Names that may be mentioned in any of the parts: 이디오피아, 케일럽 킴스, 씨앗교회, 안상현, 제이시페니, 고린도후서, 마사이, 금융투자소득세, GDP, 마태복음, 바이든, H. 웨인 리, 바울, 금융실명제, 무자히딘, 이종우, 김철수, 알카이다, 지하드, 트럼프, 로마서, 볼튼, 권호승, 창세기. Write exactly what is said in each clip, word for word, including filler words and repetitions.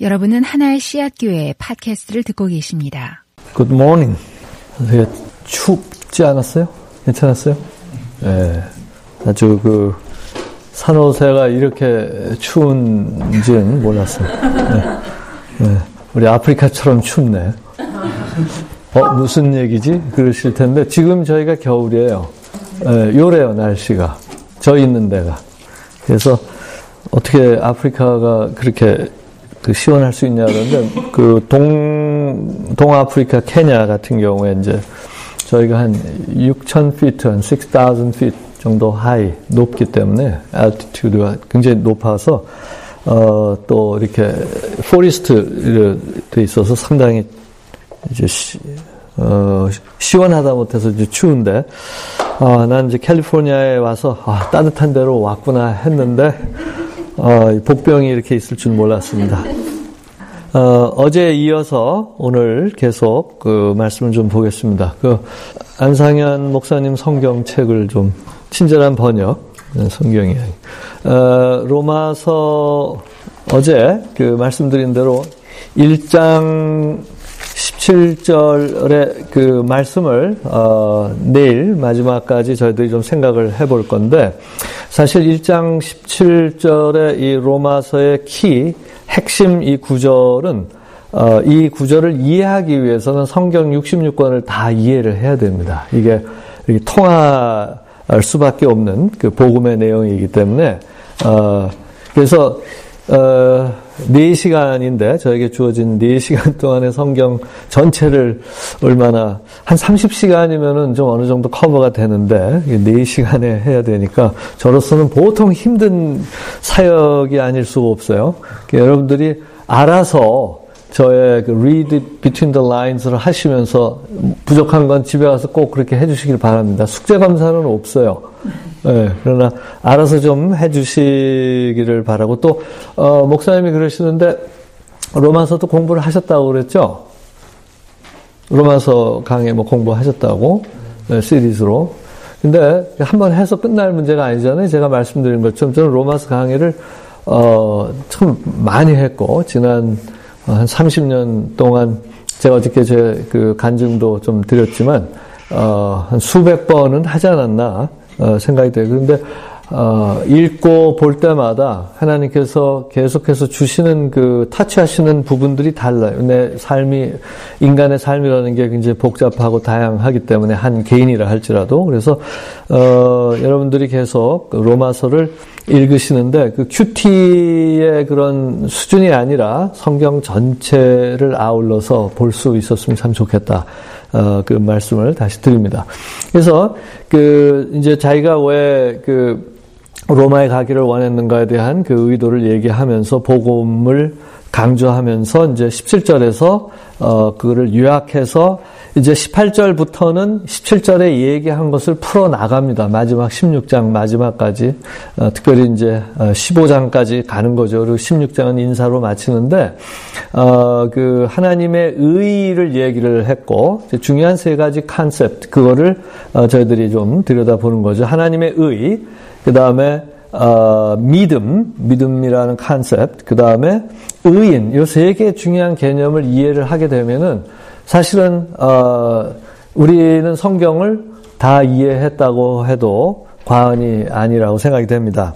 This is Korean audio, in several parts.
여러분은 하나의 씨앗교회 팟캐스트를 듣고 계십니다. Good morning. 되게 춥지 않았어요? 괜찮았어요? 네. 아주 그 산호세가 이렇게 추운지는 몰랐어요. 네. 네. 우리 아프리카처럼 춥네. 어, 무슨 얘기지? 그러실 텐데 지금 저희가 겨울이에요. 네, 요래요 날씨가. 저 있는 데가. 그래서 어떻게 아프리카가 그렇게 그 시원할 수 있냐 그러는데 그 동 동아프리카 케냐 같은 경우에 이제 저희가 한 육천 피트 한 육 공 공 공 피트 정도 하이 높기 때문에 알티튜드가 굉장히 높아서 어 또 이렇게 포레스트로 돼 있어서 상당히 이제 시, 어 시원하다 못해서 이제 추운데 아 난 이제 캘리포니아에 와서 아 따뜻한 데로 왔구나 했는데 어, 복병이 이렇게 있을 줄 몰랐습니다. 어, 어제에 이어서 오늘 계속 그 말씀을 좀 보겠습니다. 그 안상현 목사님 성경책을 좀 친절한 번역 성경이 어, 로마서 어제 그 말씀드린 대로 일 장 십칠 절의 그 말씀을 어, 내일 마지막까지 저희들이 좀 생각을 해볼 건데 사실 일 장 십칠 절의 이 로마서의 키, 핵심 이 구절은 어, 이 구절을 이해하기 위해서는 성경 육십육 권을 다 이해를 해야 됩니다. 이게 이렇게 통할 수밖에 없는 그 복음의 내용이기 때문에 어, 그래서 어, 네 시간인데 저에게 주어진 네 시간 동안의 성경 전체를 얼마나 한 삼십 시간이면은 좀 어느 정도 커버가 되는데 네 시간에 해야 되니까 저로서는 보통 힘든 사역이 아닐 수가 없어요. 그러니까 여러분들이 알아서 저의 그 read between the lines를 하시면서 부족한 건 집에 가서 꼭 그렇게 해주시길 바랍니다. 숙제 감사는 없어요. 네, 그러나 알아서 좀 해주시기를 바라고 또 어, 목사님이 그러시는데 로마서도 공부를 하셨다고 그랬죠? 로마서 강의 뭐 공부하셨다고 네, 시리즈로. 근데 한번 해서 끝날 문제가 아니잖아요. 제가 말씀드린 것처럼 저는 로마서 강의를 어, 참 많이 했고 지난 한 삼십 년 동안 제가 어저께 제 그 간증도 좀 드렸지만 어, 한 수백 번은 하지 않았나 어, 생각이 돼요. 그런데 어, 읽고 볼 때마다 하나님께서 계속해서 주시는 그 터치하시는 부분들이 달라요. 내 삶이 인간의 삶이라는 게 굉장히 복잡하고 다양하기 때문에 한 개인이라 할지라도 그래서 어, 여러분들이 계속 로마서를 읽으시는데 그 큐티의 그런 수준이 아니라 성경 전체를 아울러서 볼 수 있었으면 참 좋겠다. 어, 그 말씀을 다시 드립니다. 그래서 그 이제 자기가 왜 그 로마에 가기를 원했는가에 대한 그 의도를 얘기하면서 복음을 강조하면서 이제 십칠 절에서 어 그거를 요약해서 이제 십팔 절부터는 십칠 절에 얘기한 것을 풀어 나갑니다. 마지막 십육 장 마지막까지 어, 특별히 이제 십오 장까지 가는 거죠. 그리고 십육 장은 인사로 마치는데 어 그 하나님의 의의를 얘기를 했고 이제 중요한 세 가지 컨셉트 그거를 어, 저희들이 좀 들여다보는 거죠. 하나님의 의의 그다음에 어, 믿음, 믿음이라는 컨셉트, 그 다음에 의인, 요 세 개의 중요한 개념을 이해를 하게 되면은 사실은, 어, 우리는 성경을 다 이해했다고 해도 과언이 아니라고 생각이 됩니다.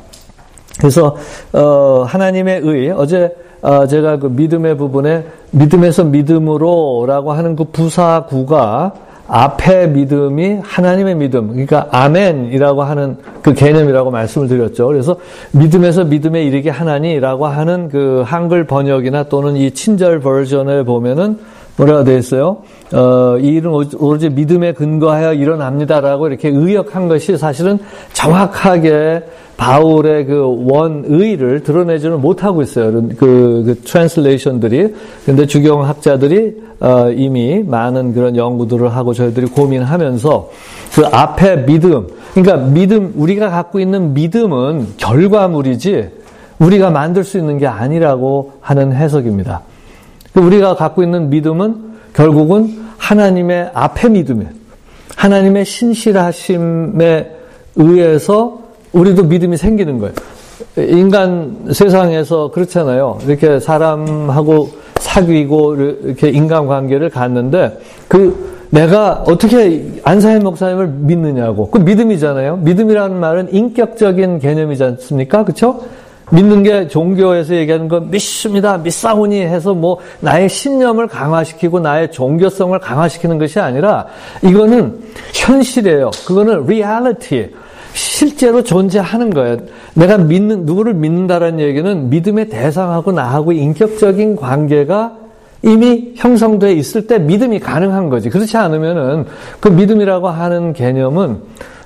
그래서, 어, 하나님의 의, 어제, 어, 제가 그 믿음의 부분에 믿음에서 믿음으로 라고 하는 그 부사구가 앞에 믿음이 하나님의 믿음, 그러니까 아멘이라고 하는 그 개념이라고 말씀을 드렸죠. 그래서 믿음에서 믿음에 이르게 하나니라고 하는 그 한글 번역이나 또는 이 친절 버전을 보면은 뭐라고 되어 있어요? 어, 이 일은 오로지 믿음에 근거하여 일어납니다라고 이렇게 의역한 것이 사실은 정확하게 바울의 그 원의를 드러내지는 못하고 있어요. 그, 그 트랜슬레이션들이. 근데 주경학자들이 어, 이미 많은 그런 연구들을 하고 저희들이 고민하면서 그 앞에 믿음, 그러니까 믿음, 우리가 갖고 있는 믿음은 결과물이지 우리가 만들 수 있는 게 아니라고 하는 해석입니다. 우리가 갖고 있는 믿음은 결국은 하나님의 앞에 믿음이에요. 하나님의 신실하심에 의해서 우리도 믿음이 생기는 거예요. 인간 세상에서 그렇잖아요. 이렇게 사람하고 사귀고 이렇게 인간관계를 갖는데 그 내가 어떻게 안상현 목사님을 믿느냐고. 그 믿음이잖아요. 믿음이라는 말은 인격적인 개념이지 않습니까? 그렇죠? 믿는 게 종교에서 얘기하는 건 믿습니다, 믿사오니 해서 뭐 나의 신념을 강화시키고 나의 종교성을 강화시키는 것이 아니라 이거는 현실이에요. 그거는 reality, 실제로 존재하는 거예요. 내가 믿는 누구를 믿는다라는 얘기는 믿음의 대상하고 나하고 인격적인 관계가 이미 형성돼 있을 때 믿음이 가능한 거지. 그렇지 않으면은 그 믿음이라고 하는 개념은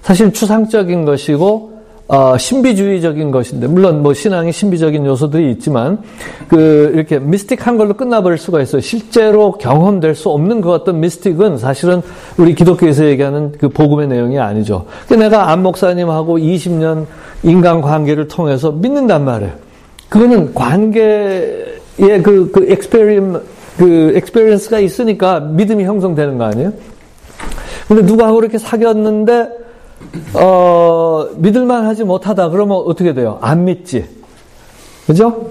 사실 추상적인 것이고 어, 신비주의적인 것인데, 물론 뭐 신앙이 신비적인 요소들이 있지만, 그, 이렇게 미스틱한 걸로 끝나버릴 수가 있어요. 실제로 경험될 수 없는 그 어떤 미스틱은 사실은 우리 기독교에서 얘기하는 그 복음의 내용이 아니죠. 그러니까 내가 안 목사님하고 이십 년 인간 관계를 통해서 믿는단 말이에요. 그거는 관계의 그, 그, 엑스페리언, 그, 엑스페리언스가 있으니까 믿음이 형성되는 거 아니에요? 근데 누구하고 이렇게 사귀었는데, 어, 믿을만 하지 못하다 그러면 어떻게 돼요? 안 믿지. 그죠?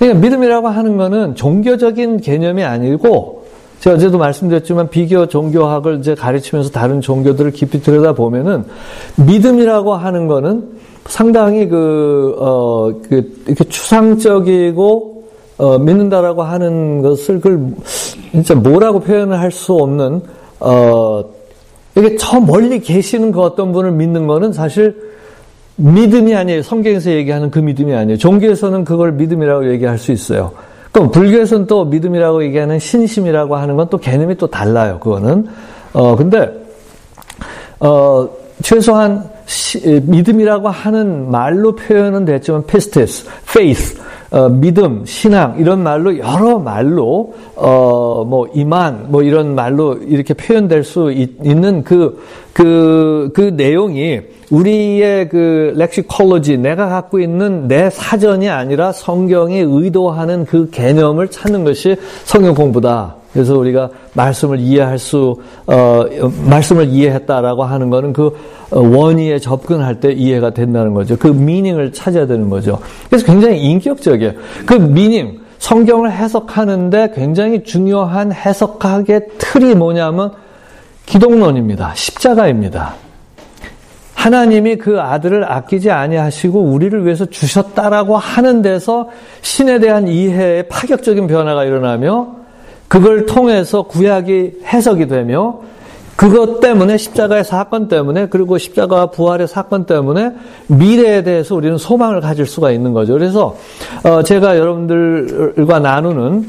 그러니까 믿음이라고 하는 거는 종교적인 개념이 아니고, 제가 어제도 말씀드렸지만 비교 종교학을 이제 가르치면서 다른 종교들을 깊이 들여다보면은, 믿음이라고 하는 거는 상당히 그, 어, 그, 이렇게 추상적이고, 어, 믿는다라고 하는 것을 그걸 진짜 뭐라고 표현을 할 수 없는, 어, 이게 저 멀리 계시는 그 어떤 분을 믿는 거는 사실 믿음이 아니에요. 성경에서 얘기하는 그 믿음이 아니에요. 종교에서는 그걸 믿음이라고 얘기할 수 있어요. 그럼 불교에서는 또 믿음이라고 얘기하는 신심이라고 하는 건 또 개념이 또 달라요. 그거는. 어, 근데, 어, 최소한 시, 믿음이라고 하는 말로 표현은 됐지만, 피스티스, faith, 어, 믿음, 신앙, 이런 말로, 여러 말로, 어, 뭐, 이만, 뭐, 이런 말로 이렇게 표현될 수 있, 있는 그, 그, 그 내용이 우리의 그 렉시콜로지, 내가 갖고 있는 내 사전이 아니라 성경이 의도하는 그 개념을 찾는 것이 성경 공부다. 그래서 우리가 말씀을 이해할 수, 어, 말씀을 이해했다라고 하는 거는 그 원의에 접근할 때 이해가 된다는 거죠. 그 미닝을 찾아야 되는 거죠. 그래서 굉장히 인격적이에요. 그 미닝, 성경을 해석하는데 굉장히 중요한 해석학의 틀이 뭐냐면 기독론입니다. 십자가입니다. 하나님이 그 아들을 아끼지 아니하시고 우리를 위해서 주셨다라고 하는 데서 신에 대한 이해에 파격적인 변화가 일어나며 그걸 통해서 구약이 해석이 되며 그것 때문에 십자가의 사건 때문에 그리고 십자가와 부활의 사건 때문에 미래에 대해서 우리는 소망을 가질 수가 있는 거죠. 그래서 어 제가 여러분들과 나누는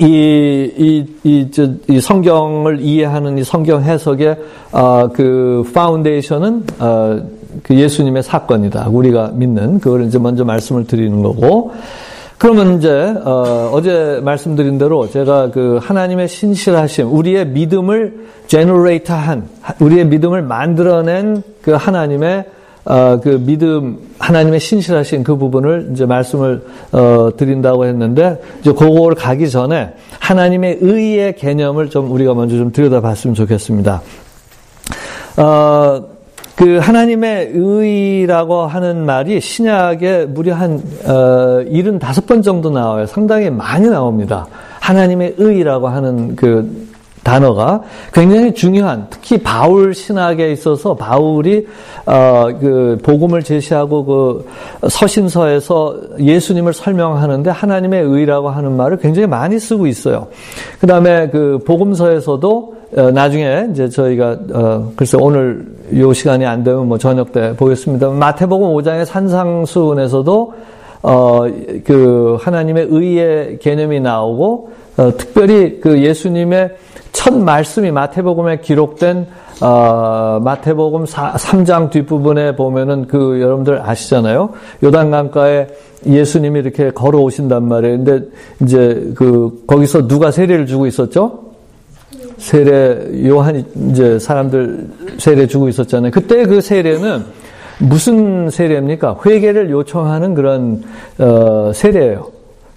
이, 이, 이, 저, 이 성경을 이해하는 이 성경 해석의 어 그 파운데이션은 어 그 예수님의 사건이다. 우리가 믿는 그걸 이제 먼저 말씀을 드리는 거고. 그러면 이제 어, 어제 말씀드린 대로 제가 그 하나님의 신실하심, 우리의 믿음을 제너레이트한, 우리의 믿음을 만들어낸 그 하나님의 어, 그 믿음, 하나님의 신실하신 그 부분을 이제 말씀을 어, 드린다고 했는데 이제 그걸 가기 전에 하나님의 의의 개념을 좀 우리가 먼저 좀 들여다봤으면 좋겠습니다. 어, 그 하나님의 의라고 하는 말이 신약에 무려 한 어, 일흔다섯 번 정도 나와요. 상당히 많이 나옵니다. 하나님의 의라고 하는 그 단어가 굉장히 중요한, 특히 바울 신학에 있어서 바울이 어, 그 복음을 제시하고 그 서신서에서 예수님을 설명하는데 하나님의 의라고 하는 말을 굉장히 많이 쓰고 있어요. 그 다음에 그 복음서에서도 어, 나중에 이제 저희가 어, 글쎄 오늘 요 시간이 안 되면 뭐 저녁 때 보겠습니다만 마태복음 오 장의 산상수훈에서도 어, 그 하나님의 의의 개념이 나오고 어, 특별히 그 예수님의 첫 말씀이 마태복음에 기록된 어, 마태복음 삼 장 뒷부분에 보면은 그 여러분들 아시잖아요. 요단강가에 예수님이 이렇게 걸어오신단 말이에요. 근데 이제 그 거기서 누가 세례를 주고 있었죠? 세례 요한이 이제 사람들 세례 주고 있었잖아요. 그때 그 세례는 무슨 세례입니까? 회개를 요청하는 그런 어, 세례예요.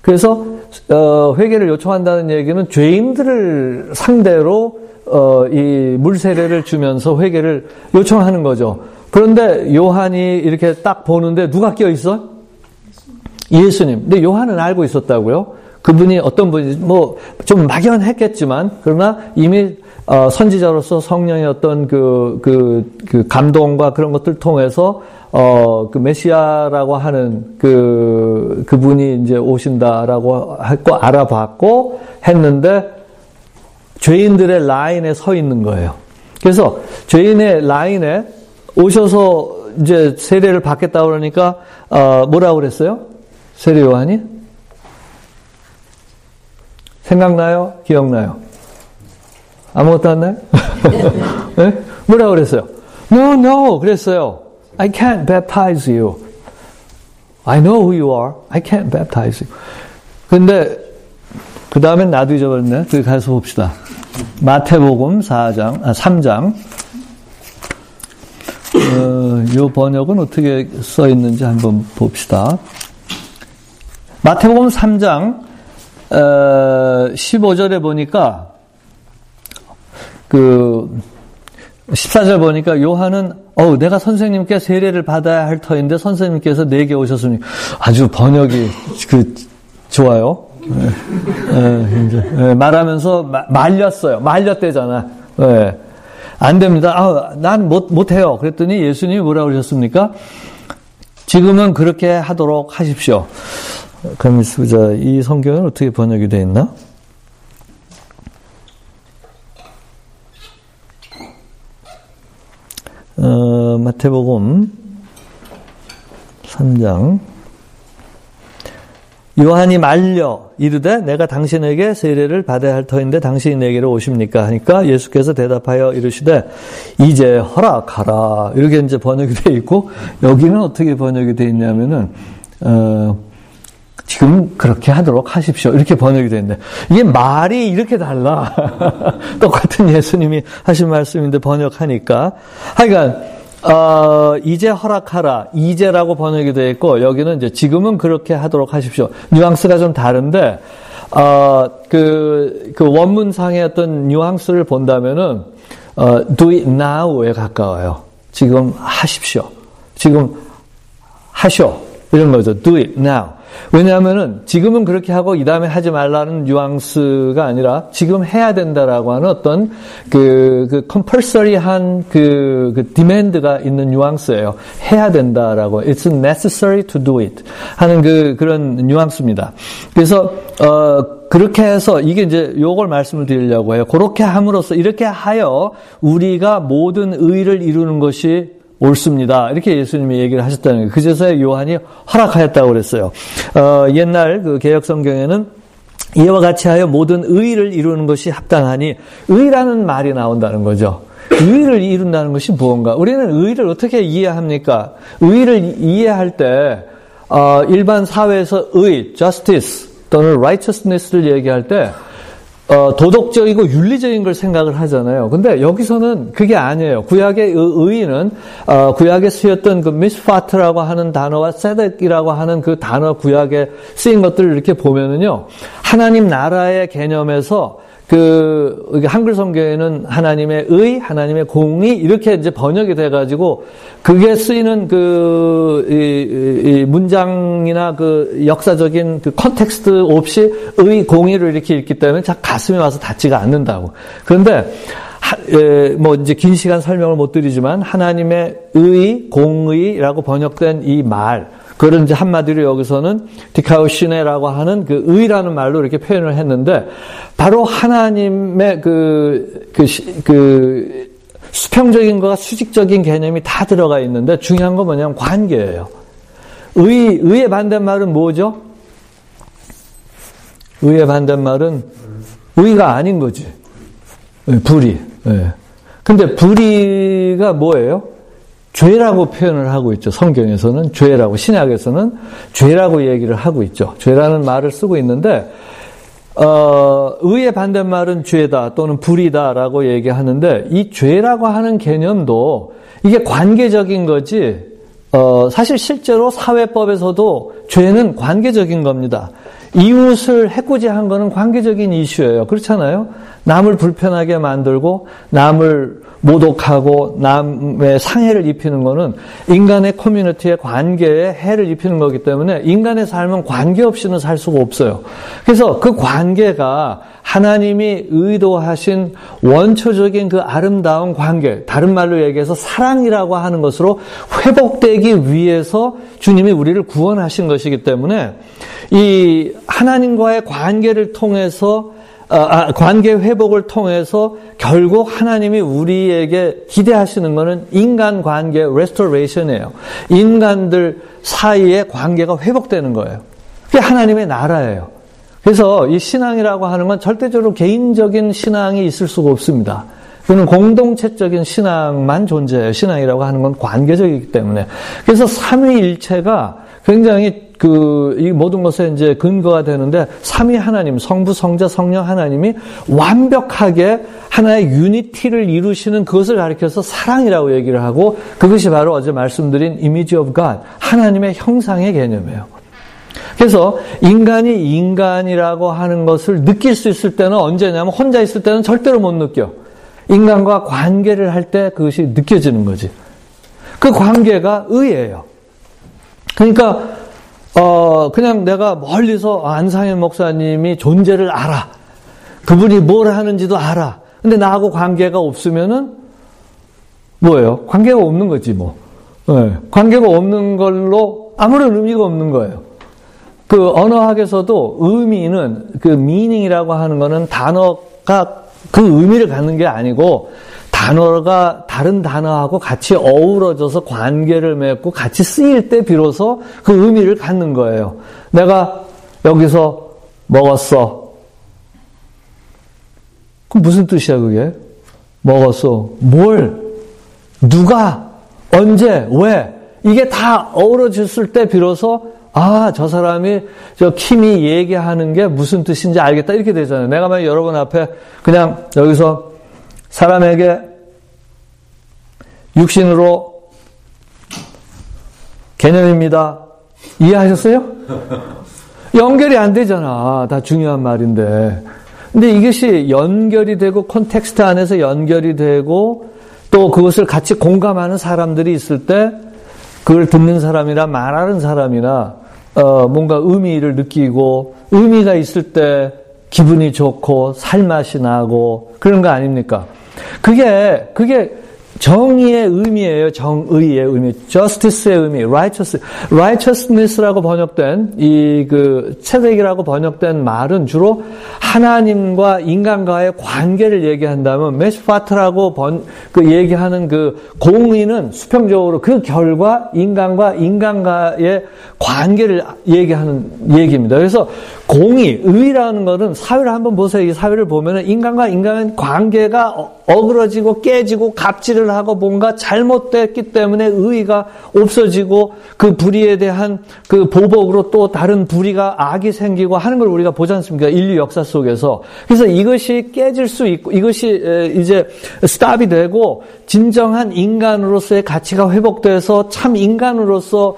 그래서 어, 회개를 요청한다는 얘기는 죄인들을 상대로 어, 이 물세례를 주면서 회개를 요청하는 거죠. 그런데 요한이 이렇게 딱 보는데 누가 껴있어? 예수님. 근데 요한은 알고 있었다고요? 그분이 어떤 분이 뭐 좀 막연했겠지만 그러나 이미 어, 선지자로서 성령의 어떤 그, 그, 그 감동과 그런 것들을 통해서 어, 그 메시아라고 하는 그 그분이 이제 오신다라고 했고 알아봤고 했는데 죄인들의 라인에 서 있는 거예요. 그래서 죄인의 라인에 오셔서 이제 세례를 받겠다 그러니까 어, 뭐라고 그랬어요? 세례 요한이? 생각나요? 기억나요? 아무것도 안 나요? 네? 뭐라고 그랬어요? No, no, 그랬어요. I can't baptize you. I know who you are. I can't baptize you. 근데 그 다음엔 나도 잊어버렸네. 거기 가서 봅시다. 마태복음 사 장, 아, 삼 장. 어, 이 번역은 어떻게 써 있는지 한번 봅시다. 마태복음 삼 장. 어, 십오 절에 보니까, 그, 십사 절 보니까 요한은, 어우, 내가 선생님께 세례를 받아야 할 터인데 선생님께서 내게 오셨으니, 아주 번역이, 그, 좋아요. 예, 이제, 예, 말하면서 마, 말렸어요. 말렸대잖아. 예. 안 됩니다. 아, 난 못, 못해요. 그랬더니 예수님이 뭐라고 그러셨습니까? 지금은 그렇게 하도록 하십시오. 그럼 보자. 이 성경은 어떻게 번역이 되어 있나? 어, 마태복음 삼 장. 요한이 말려 이르되 내가 당신에게 세례를 받아야 할 터인데 당신이 내게로 오십니까? 하니까 예수께서 대답하여 이르시되 이제 허락하라. 이렇게 이제 번역이 되어 있고 여기는 어떻게 번역이 되어 있냐면은 어, 지금 그렇게 하도록 하십시오. 이렇게 번역이 되는데 이게 말이 이렇게 달라. 똑같은 예수님이 하신 말씀인데 번역하니까 하여간 어, 이제 허락하라. 이제라고 번역이 되어 있고 여기는 이제 지금은 그렇게 하도록 하십시오. 뉘앙스가 좀 다른데 어, 그, 그 원문상의 어떤 뉘앙스를 본다면은 어, do it now에 가까워요. 지금 하십시오. 지금 하쇼. 이런 거죠. Do it now. 왜냐하면은 지금은 그렇게 하고 이 다음에 하지 말라는 뉘앙스가 아니라 지금 해야 된다라고 하는 어떤 그, 그 compulsory한 그, 그 demand가 있는 뉘앙스예요. 해야 된다라고. It's necessary to do it 하는 그 그런 뉘앙스입니다. 그래서 어 그렇게 해서 이게 이제 요걸 말씀을 드리려고 해요. 그렇게 함으로써 이렇게 하여 우리가 모든 의를 이루는 것이 옳습니다. 이렇게 예수님이 얘기를 하셨다는 거예요. 그제서야 요한이 허락하였다고 그랬어요. 어, 옛날 그 개역성경에는 이와 같이 하여 모든 의를 이루는 것이 합당하니 의라는 말이 나온다는 거죠. 의를 이룬다는 것이 무언가. 우리는 의를 어떻게 이해합니까? 의를 이해할 때 어, 일반 사회에서 의, justice 또는 righteousness를 얘기할 때 어, 도덕적이고 윤리적인 걸 생각을 하잖아요. 근데 여기서는 그게 아니에요. 구약의 의의는, 어, 구약에 쓰였던 그 미스파트라고 하는 단어와 세덱이라고 하는 그 단어 구약에 쓰인 것들을 이렇게 보면은요, 하나님 나라의 개념에서 그, 한글 성경에는 하나님의 의, 하나님의 공의, 이렇게 이제 번역이 돼가지고, 그게 쓰이는 그, 이, 이 문장이나 그 역사적인 그 컨텍스트 없이 의, 공의를 이렇게 읽기 때문에 자, 가슴에 와서 닿지가 않는다고. 그런데, 하, 에, 뭐 이제 긴 시간 설명을 못 드리지만, 하나님의 의, 공의라고 번역된 이 말, 그런 이제 한마디로 여기서는 디카우시네라고 하는 그 의라는 말로 이렇게 표현을 했는데 바로 하나님의 그, 그, 그 수평적인 거와 수직적인 개념이 다 들어가 있는데 중요한 건 뭐냐면 관계예요. 의, 의의 반대말은 뭐죠? 의의 반대말은 의가 아닌 거지. 불의. 예. 근데 불의가 뭐예요? 죄라고 표현을 하고 있죠. 성경에서는 죄라고, 신약에서는 죄라고 얘기를 하고 있죠. 죄라는 말을 쓰고 있는데 어, 의의 반대말은 죄다 또는 불이다라고 얘기하는데 이 죄라고 하는 개념도 이게 관계적인 거지 어, 사실 실제로 사회법에서도 죄는 관계적인 겁니다. 이웃을 해코지한 거는 관계적인 이슈예요. 그렇잖아요? 남을 불편하게 만들고 남을 모독하고 남의 상해를 입히는 거는 인간의 커뮤니티의 관계에 해를 입히는 거기 때문에 인간의 삶은 관계 없이는 살 수가 없어요. 그래서 그 관계가 하나님이 의도하신 원초적인 그 아름다운 관계, 다른 말로 얘기해서 사랑이라고 하는 것으로 회복되기 위해서 주님이 우리를 구원하신 것이기 때문에 이 하나님과의 관계를 통해서 아, 관계 회복을 통해서 결국 하나님이 우리에게 기대하시는 것은 인간관계 restoration이에요. 인간들 사이의 관계가 회복되는 거예요. 그게 하나님의 나라예요. 그래서 이 신앙이라고 하는 건 절대적으로 개인적인 신앙이 있을 수가 없습니다. 그는 공동체적인 신앙만 존재해요. 신앙이라고 하는 건 관계적이기 때문에. 그래서 삼위일체가 굉장히 그, 이 모든 것에 이제 근거가 되는데, 삼위 하나님, 성부, 성자, 성령 하나님이 완벽하게 하나의 유니티를 이루시는 그것을 가리켜서 사랑이라고 얘기를 하고, 그것이 바로 어제 말씀드린 이미지 오브 갓, 하나님의 형상의 개념이에요. 그래서 인간이 인간이라고 하는 것을 느낄 수 있을 때는 언제냐면, 혼자 있을 때는 절대로 못 느껴. 인간과 관계를 할 때 그것이 느껴지는 거지. 그 관계가 의예요. 그러니까, 어, 그냥 내가 멀리서 안상현 목사님이 존재를 알아. 그분이 뭘 하는지도 알아. 근데 나하고 관계가 없으면은, 뭐예요? 관계가 없는 거지, 뭐. 네. 관계가 없는 걸로 아무런 의미가 없는 거예요. 그 언어학에서도 의미는, 그 meaning이라고 하는 거는 단어가 그 의미를 갖는 게 아니고, 단어가 다른 단어하고 같이 어우러져서 관계를 맺고 같이 쓰일 때 비로소 그 의미를 갖는 거예요. 내가 여기서 먹었어. 그럼 무슨 뜻이야 그게? 먹었어. 뭘? 누가? 언제? 왜? 이게 다 어우러졌을 때 비로소 아, 저 사람이, 저 킴이 얘기하는 게 무슨 뜻인지 알겠다. 이렇게 되잖아요. 내가 만약 여러분 앞에 그냥 여기서 사람에게 육신으로 개념입니다. 이해하셨어요? 연결이 안 되잖아. 다 중요한 말인데. 근데 이것이 연결이 되고 콘텍스트 안에서 연결이 되고 또 그것을 같이 공감하는 사람들이 있을 때 그걸 듣는 사람이나 말하는 사람이나 어 뭔가 의미를 느끼고 의미가 있을 때 기분이 좋고 살맛이 나고 그런 거 아닙니까? 그게 그게 정의의 의미예요. 정의의 의미, justice의 의미, righteous, righteousness라고 번역된 이 그 채색이라고 번역된 말은 주로 하나님과 인간과의 관계를 얘기한다면 메시파트라고 번 그 얘기하는 그 공의는 수평적으로 그 결과 인간과 인간과의 관계를 얘기하는 얘기입니다. 그래서 공의, 의라는 거는 사회를 한번 보세요. 이 사회를 보면은 인간과 인간의 관계가 어그러지고 깨지고 갑질을 하고 뭔가 잘못됐기 때문에 의의가 없어지고 그 불의에 대한 그 보복으로 또 다른 불의가 악이 생기고 하는 걸 우리가 보지 않습니까? 인류 역사 속에서. 그래서 이것이 깨질 수 있고 이것이 이제 스탑이 되고 진정한 인간으로서의 가치가 회복돼서 참 인간으로서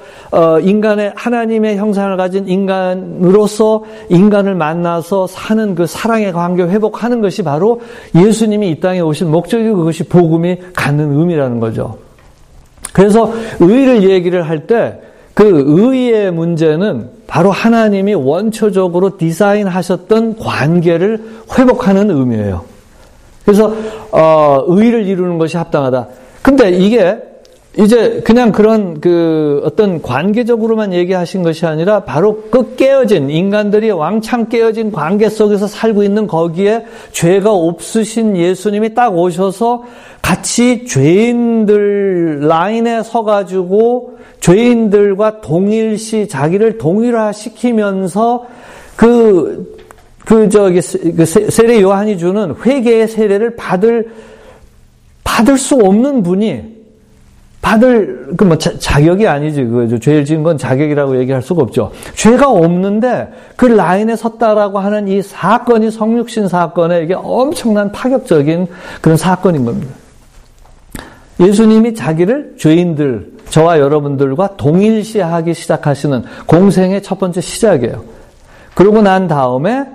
인간의 하나님의 형상을 가진 인간으로서 인간을 만나서 사는 그 사랑의 관계 회복하는 것이 바로 예수님이 이 땅에 오신 목적이고 그것이 복음이 갖는 의미라는 거죠. 그래서 의의를 얘기를 할 때 그 의의의 문제는 바로 하나님이 원초적으로 디자인하셨던 관계를 회복하는 의미예요. 그래서 어, 의의를 이루는 것이 합당하다. 근데 이게 이제 그냥 그런 그 어떤 관계적으로만 얘기하신 것이 아니라 바로 그 깨어진 인간들이 왕창 깨어진 관계 속에서 살고 있는 거기에 죄가 없으신 예수님이 딱 오셔서 같이 죄인들 라인에 서가지고 죄인들과 동일시 자기를 동일화시키면서 그, 그 저기 세례 요한이 주는 회개의 세례를 받을 받을 수 없는 분이 받을, 그, 뭐, 자, 자격이 아니지. 그, 죄를 지은 건 자격이라고 얘기할 수가 없죠. 죄가 없는데, 그 라인에 섰다라고 하는 이 사건이 성육신 사건에 이게 엄청난 파격적인 그런 사건인 겁니다. 예수님이 자기를 죄인들, 저와 여러분들과 동일시하기 시작하시는 공생의 첫 번째 시작이에요. 그러고 난 다음에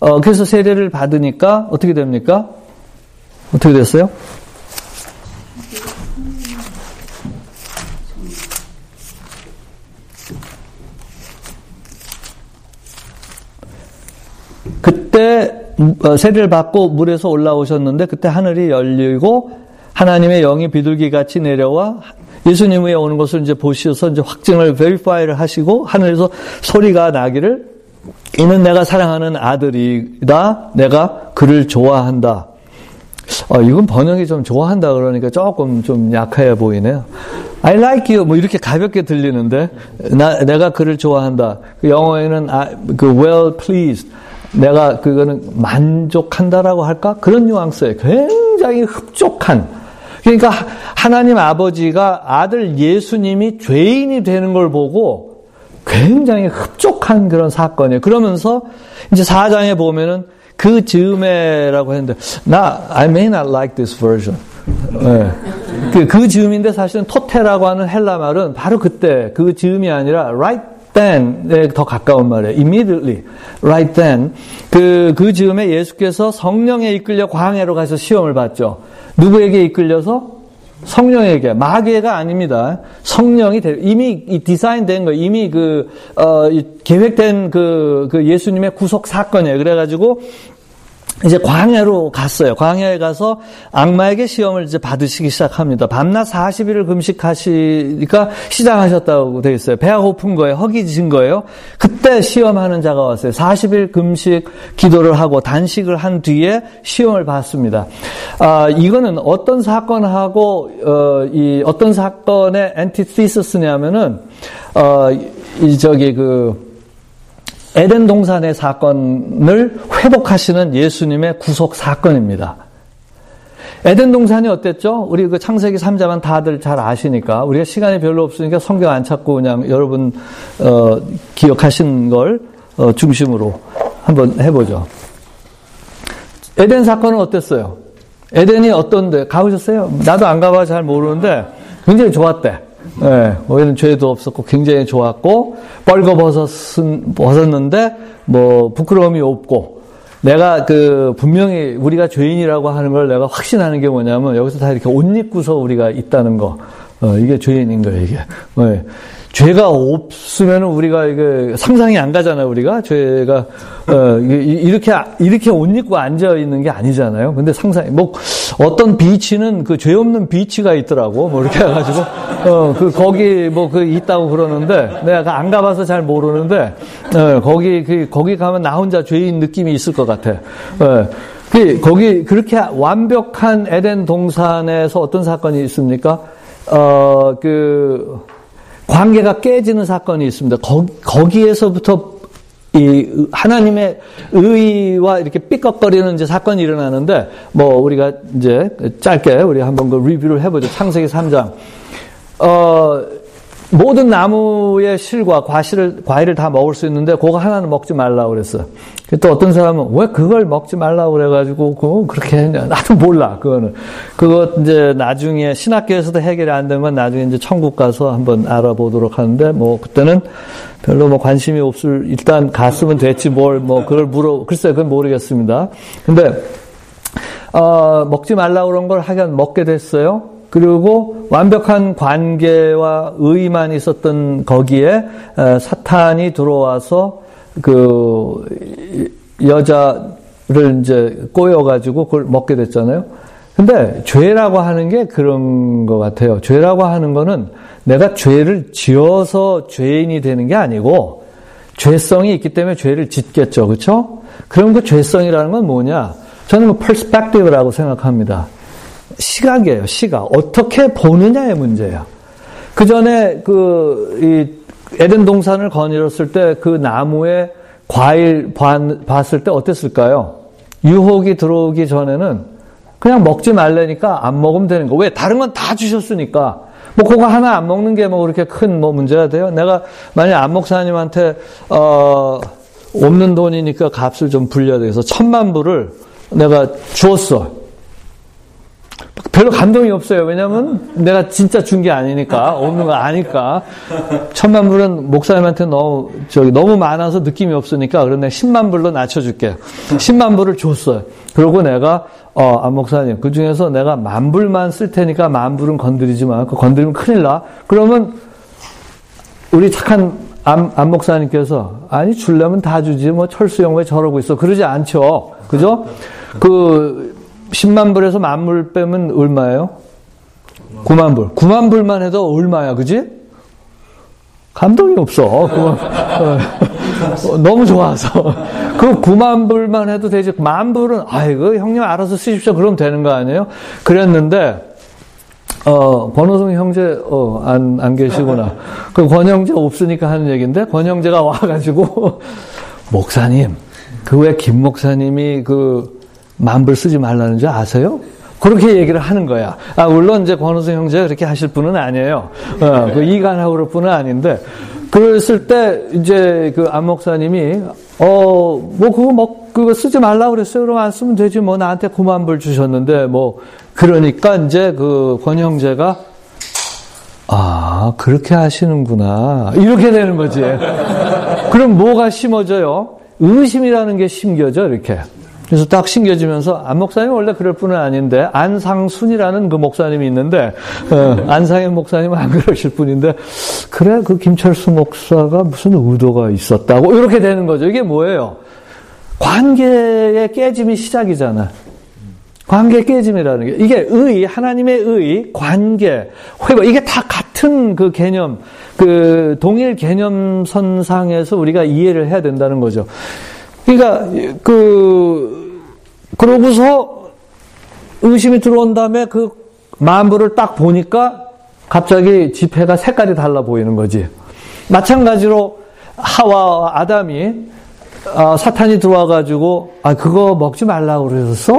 어, 그래서 세례를 받으니까 어떻게 됩니까? 어떻게 됐어요? 그때 세례를 받고 물에서 올라오셨는데 그때 하늘이 열리고 하나님의 영이 비둘기같이 내려와 예수님의 오는 것을 이제 보시어서 이제 확증을 베리파이를 하시고 하늘에서 소리가 나기를 이는 내가 사랑하는 아들이다. 내가 그를 좋아한다. 어, 이건 번역이 좀 좋아한다 그러니까 조금 좀 약해 보이네요. I like you 뭐 이렇게 가볍게 들리는데 나 내가 그를 좋아한다. 그 영어에는 I, 그 well pleased. 내가 그거는 만족한다라고 할까? 그런 뉘앙스에 굉장히 흡족한. 그러니까 하나님 아버지가 아들 예수님이 죄인이 되는 걸 보고 굉장히 흡족한 그런 사건이에요. 그러면서 이제 사 장에 보면은 그 즈음에라고 했는데 나 I may not like this version. 네. 그, 그 즈음인데 사실은 토테라고 하는 헬라 말은 바로 그때 그 즈음이 아니라 right then에 더 가까운 말이에요. Immediately, right then. 그, 그 즈음에 예수께서 성령에 이끌려 광야로 가서 시험을 받죠. 누구에게 이끌려서? 성령에게. 마귀가 아닙니다. 성령이 되, 이미 이 디자인된 거, 이미 그, 어, 이 계획된 그, 그 예수님의 구속 사건이에요. 그래가지고 이제 광야로 갔어요. 광야에 가서 악마에게 시험을 이제 받으시기 시작합니다. 밤낮 사십 일을 금식하시니까 시작하셨다고 되어 있어요. 배가 고픈 거예요. 허기진 거예요. 그때 시험하는 자가 왔어요. 사십 일 금식 기도를 하고 단식을 한 뒤에 시험을 받습니다. 아, 이거는 어떤 사건하고, 어, 이, 어떤 사건의 antithesis냐면은, 어, 이, 저기 그, 에덴 동산의 사건을 회복하시는 예수님의 구속 사건입니다. 에덴 동산이 어땠죠? 우리 그 창세기 삼 장은 다들 잘 아시니까 우리가 시간이 별로 없으니까 성경 안 찾고 그냥 여러분 어, 기억하신 걸 어, 중심으로 한번 해보죠. 에덴 사건은 어땠어요? 에덴이 어떤데? 가보셨어요? 나도 안 가봐 잘 모르는데 굉장히 좋았대. 예, 네, 우리는 죄도 없었고 굉장히 좋았고 벌거벗었은 벗었는데 뭐 부끄러움이 없고 내가 그 분명히 우리가 죄인이라고 하는 걸 내가 확신하는 게 뭐냐면 여기서 다 이렇게 옷 입고서 우리가 있다는 거 어, 이게 죄인인 거예요 이게. 네. 죄가 없으면 우리가 이게 상상이 안 가잖아요 우리가 죄가 어, 이렇게 이렇게 옷 입고 앉아 있는 게 아니잖아요. 근데 상상이 뭐 어떤 비치는 그 죄 없는 비치가 있더라고 뭐 이렇게 해가지고 어, 그 거기 뭐 그 있다고 그러는데 내가 안 가봐서 잘 모르는데 어, 거기 그 거기 가면 나 혼자 죄인 느낌이 있을 것 같아. 어, 그 거기 그렇게 완벽한 에덴 동산에서 어떤 사건이 있습니까? 어, 그 관계가 깨지는 사건이 있습니다. 거, 거기에서부터 이 하나님의 의와 이렇게 삐걱거리는 이제 사건이 일어나는데 뭐 우리가 이제 짧게 우리 한번 그 리뷰를 해보죠. 창세기 삼 장. 어, 모든 나무의 실과 과실을 과일을 다 먹을 수 있는데 그거 하나는 먹지 말라고 그랬어. 또 어떤 사람은 왜 그걸 먹지 말라고 그래가지고 그거 그렇게 했냐? 나도 몰라 그거는. 그거 이제 나중에 신학교에서도 해결이 안 되면 나중에 이제 천국 가서 한번 알아보도록 하는데 뭐 그때는 별로 뭐 관심이 없을 일단 갔으면 됐지 뭘 뭐 그걸 물어 글쎄 그건 모르겠습니다. 근데 어, 먹지 말라고 그런 걸 하긴 먹게 됐어요. 그리고 완벽한 관계와 의의만 있었던 거기에 사탄이 들어와서 그 여자를 이제 꼬여가지고 그걸 먹게 됐잖아요. 근데 죄라고 하는 게 그런 것 같아요. 죄라고 하는 거는 내가 죄를 지어서 죄인이 되는 게 아니고 죄성이 있기 때문에 죄를 짓겠죠. 그렇죠? 그럼 그 죄성이라는 건 뭐냐? 저는 뭐 perspective라고 생각합니다. 시각이에요, 시각. 어떻게 보느냐의 문제예요. 그 전에 그, 이, 에덴 동산을 거닐었을 때 그 나무에 과일 봤을 때 어땠을까요? 유혹이 들어오기 전에는 그냥 먹지 말라니까 안 먹으면 되는 거. 왜? 다른 건 다 주셨으니까. 뭐, 그거 하나 안 먹는 게 뭐 그렇게 큰 뭐 문제가 돼요? 내가 만약에 안 목사님한테, 어, 없는 돈이니까 값을 좀 불려야 돼서 천만 불을 내가 주었어. 별로 감동이 없어요. 왜냐면 내가 진짜 준 게 아니니까, 없는 거 아니까. 천만 불은 목사님한테 너무, 저기, 너무 많아서 느낌이 없으니까, 그런데 십만 불로 낮춰줄게요. 십만 불을 줬어요. 그러고 내가, 어, 안 목사님, 그 중에서 내가 만 불만 쓸 테니까 만 불은 건드리지 마. 그거 건드리면 큰일 나. 그러면, 우리 착한 안, 안 목사님께서, 아니, 주려면 다 주지. 뭐, 철수형 왜 저러고 있어. 그러지 않죠. 그죠? 그, 십만 불에서 만 불 빼면 얼마예요? 구만 불. 구만 불만 해도 얼마야, 그지? 감동이 없어. 구만, 어, 너무 좋아서. 그 구만 불만 해도 되지. 만 불은, 아이고, 형님 알아서 쓰십시오. 그럼 되는 거 아니에요? 그랬는데, 어, 권호승 형제, 어, 안, 안 계시구나. 그 권형제 없으니까 하는 얘기인데, 권형제가 와가지고, 목사님, 그 왜 김 목사님이 그, 만불 쓰지 말라는 줄 아세요? 그렇게 얘기를 하는 거야. 아, 물론 이제 권우승 형제가 그렇게 하실 분은 아니에요. 어, 그 이간하고 그럴 분은 아닌데. 그랬을 때, 이제 그 안 목사님이, 어, 뭐 그거 뭐, 그거 쓰지 말라고 그랬어요. 그럼 안 쓰면 되지. 뭐 나한테 구만 불 주셨는데, 뭐. 그러니까 이제 그 권 형제가, 아, 그렇게 하시는구나. 이렇게 되는 거지. 그럼 뭐가 심어져요? 의심이라는 게 심겨져, 이렇게. 그래서 딱 심겨지면서, 안 목사님 원래 그럴 분은 아닌데, 안상순이라는 그 목사님이 있는데, 어, 안상현 목사님은 안 그러실 분인데, 그래, 그 김철수 목사가 무슨 의도가 있었다고, 이렇게 되는 거죠. 이게 뭐예요? 관계의 깨짐이 시작이잖아. 관계 깨짐이라는 게. 이게 의, 하나님의 의, 관계, 회복, 이게 다 같은 그 개념, 그 동일 개념선상에서 우리가 이해를 해야 된다는 거죠. 그러니까 그 그러고서 의심이 들어온 다음에 그 만불을 딱 보니까 갑자기 지폐가 색깔이 달라 보이는 거지. 마찬가지로 하와와 아담이 아, 사탄이 들어와가지고 아 그거 먹지 말라고 그랬어?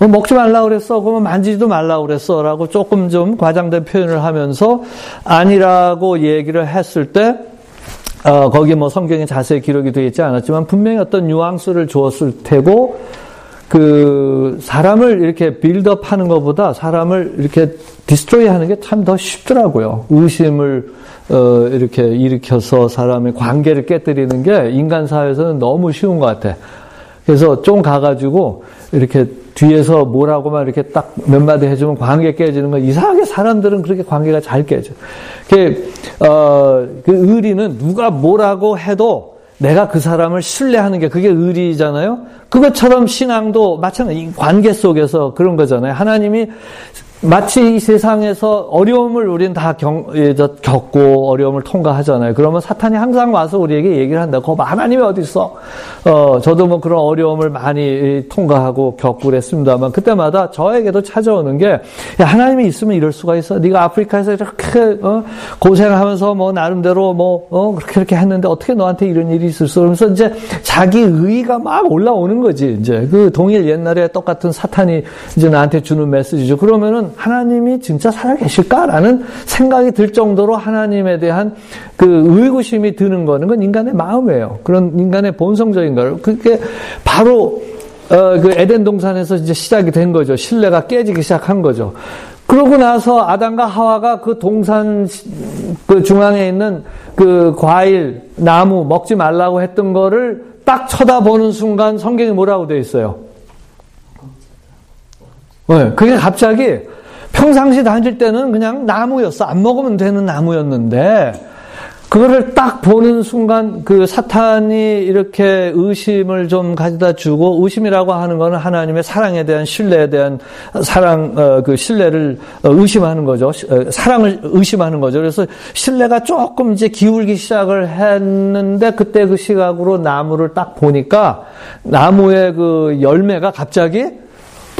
뭐 먹지 말라고 그랬어? 그러면 만지지도 말라고 그랬어? 라고 조금 좀 과장된 표현을 하면서 아니라고 얘기를 했을 때 어, 거기 뭐 성경에 자세히 기록이 되어 있지 않았지만 분명히 어떤 뉘앙스를 주었을 테고, 그, 사람을 이렇게 빌드업 하는 것보다 사람을 이렇게 디스트로이 하는 게 참 더 쉽더라고요. 의심을, 어, 이렇게 일으켜서 사람의 관계를 깨뜨리는 게 인간 사회에서는 너무 쉬운 것 같아. 그래서 좀 가가지고 이렇게 뒤에서 뭐라고만 이렇게 딱 몇 마디 해주면 관계 깨지는 거. 이상하게 사람들은 그렇게 관계가 잘 깨져. 그, 어, 그 의리는 누가 뭐라고 해도 내가 그 사람을 신뢰하는 게 그게 의리잖아요. 그것처럼 신앙도 마찬가지 관계 속에서 그런 거잖아요. 하나님이 마치 이 세상에서 어려움을 우린 다 겪고 어려움을 통과하잖아요. 그러면 사탄이 항상 와서 우리에게 얘기를 한다. 거 하나님이 어디 있어? 어, 저도 뭐 그런 어려움을 많이 통과하고 겪고 그랬습니다만 그때마다 저에게도 찾아오는 게 야, 하나님이 있으면 이럴 수가 있어. 네가 아프리카에서 이렇게 어, 고생하면서 뭐 나름대로 뭐 어, 그렇게 그렇게 했는데 어떻게 너한테 이런 일이 있을 수? 그러면서 이제 자기 의의가 막 올라오는 거지. 이제 그 동일 옛날에 똑같은 사탄이 이제 나한테 주는 메시지죠. 그러면은 하나님이 진짜 살아계실까라는 생각이 들 정도로 하나님에 대한 그 의구심이 드는 거는 건 인간의 마음이에요. 그런 인간의 본성적인 걸. 그게 바로 어, 그 에덴 동산에서 이제 시작이 된 거죠. 신뢰가 깨지기 시작한 거죠. 그러고 나서 아담과 하와가 그 동산 그 중앙에 있는 그 과일, 나무 먹지 말라고 했던 거를 딱 쳐다보는 순간 성경이 뭐라고 되어 있어요? 네, 그게 갑자기 평상시 다닐 때는 그냥 나무였어. 안 먹으면 되는 나무였는데 그거를 딱 보는 순간 그 사탄이 이렇게 의심을 좀 가져다 주고 의심이라고 하는 거는 하나님의 사랑에 대한 신뢰에 대한 사랑 어, 그 신뢰를 의심하는 거죠. 사랑을 의심하는 거죠. 그래서 신뢰가 조금 이제 기울기 시작을 했는데 그때 그 시각으로 나무를 딱 보니까 나무의 그 열매가 갑자기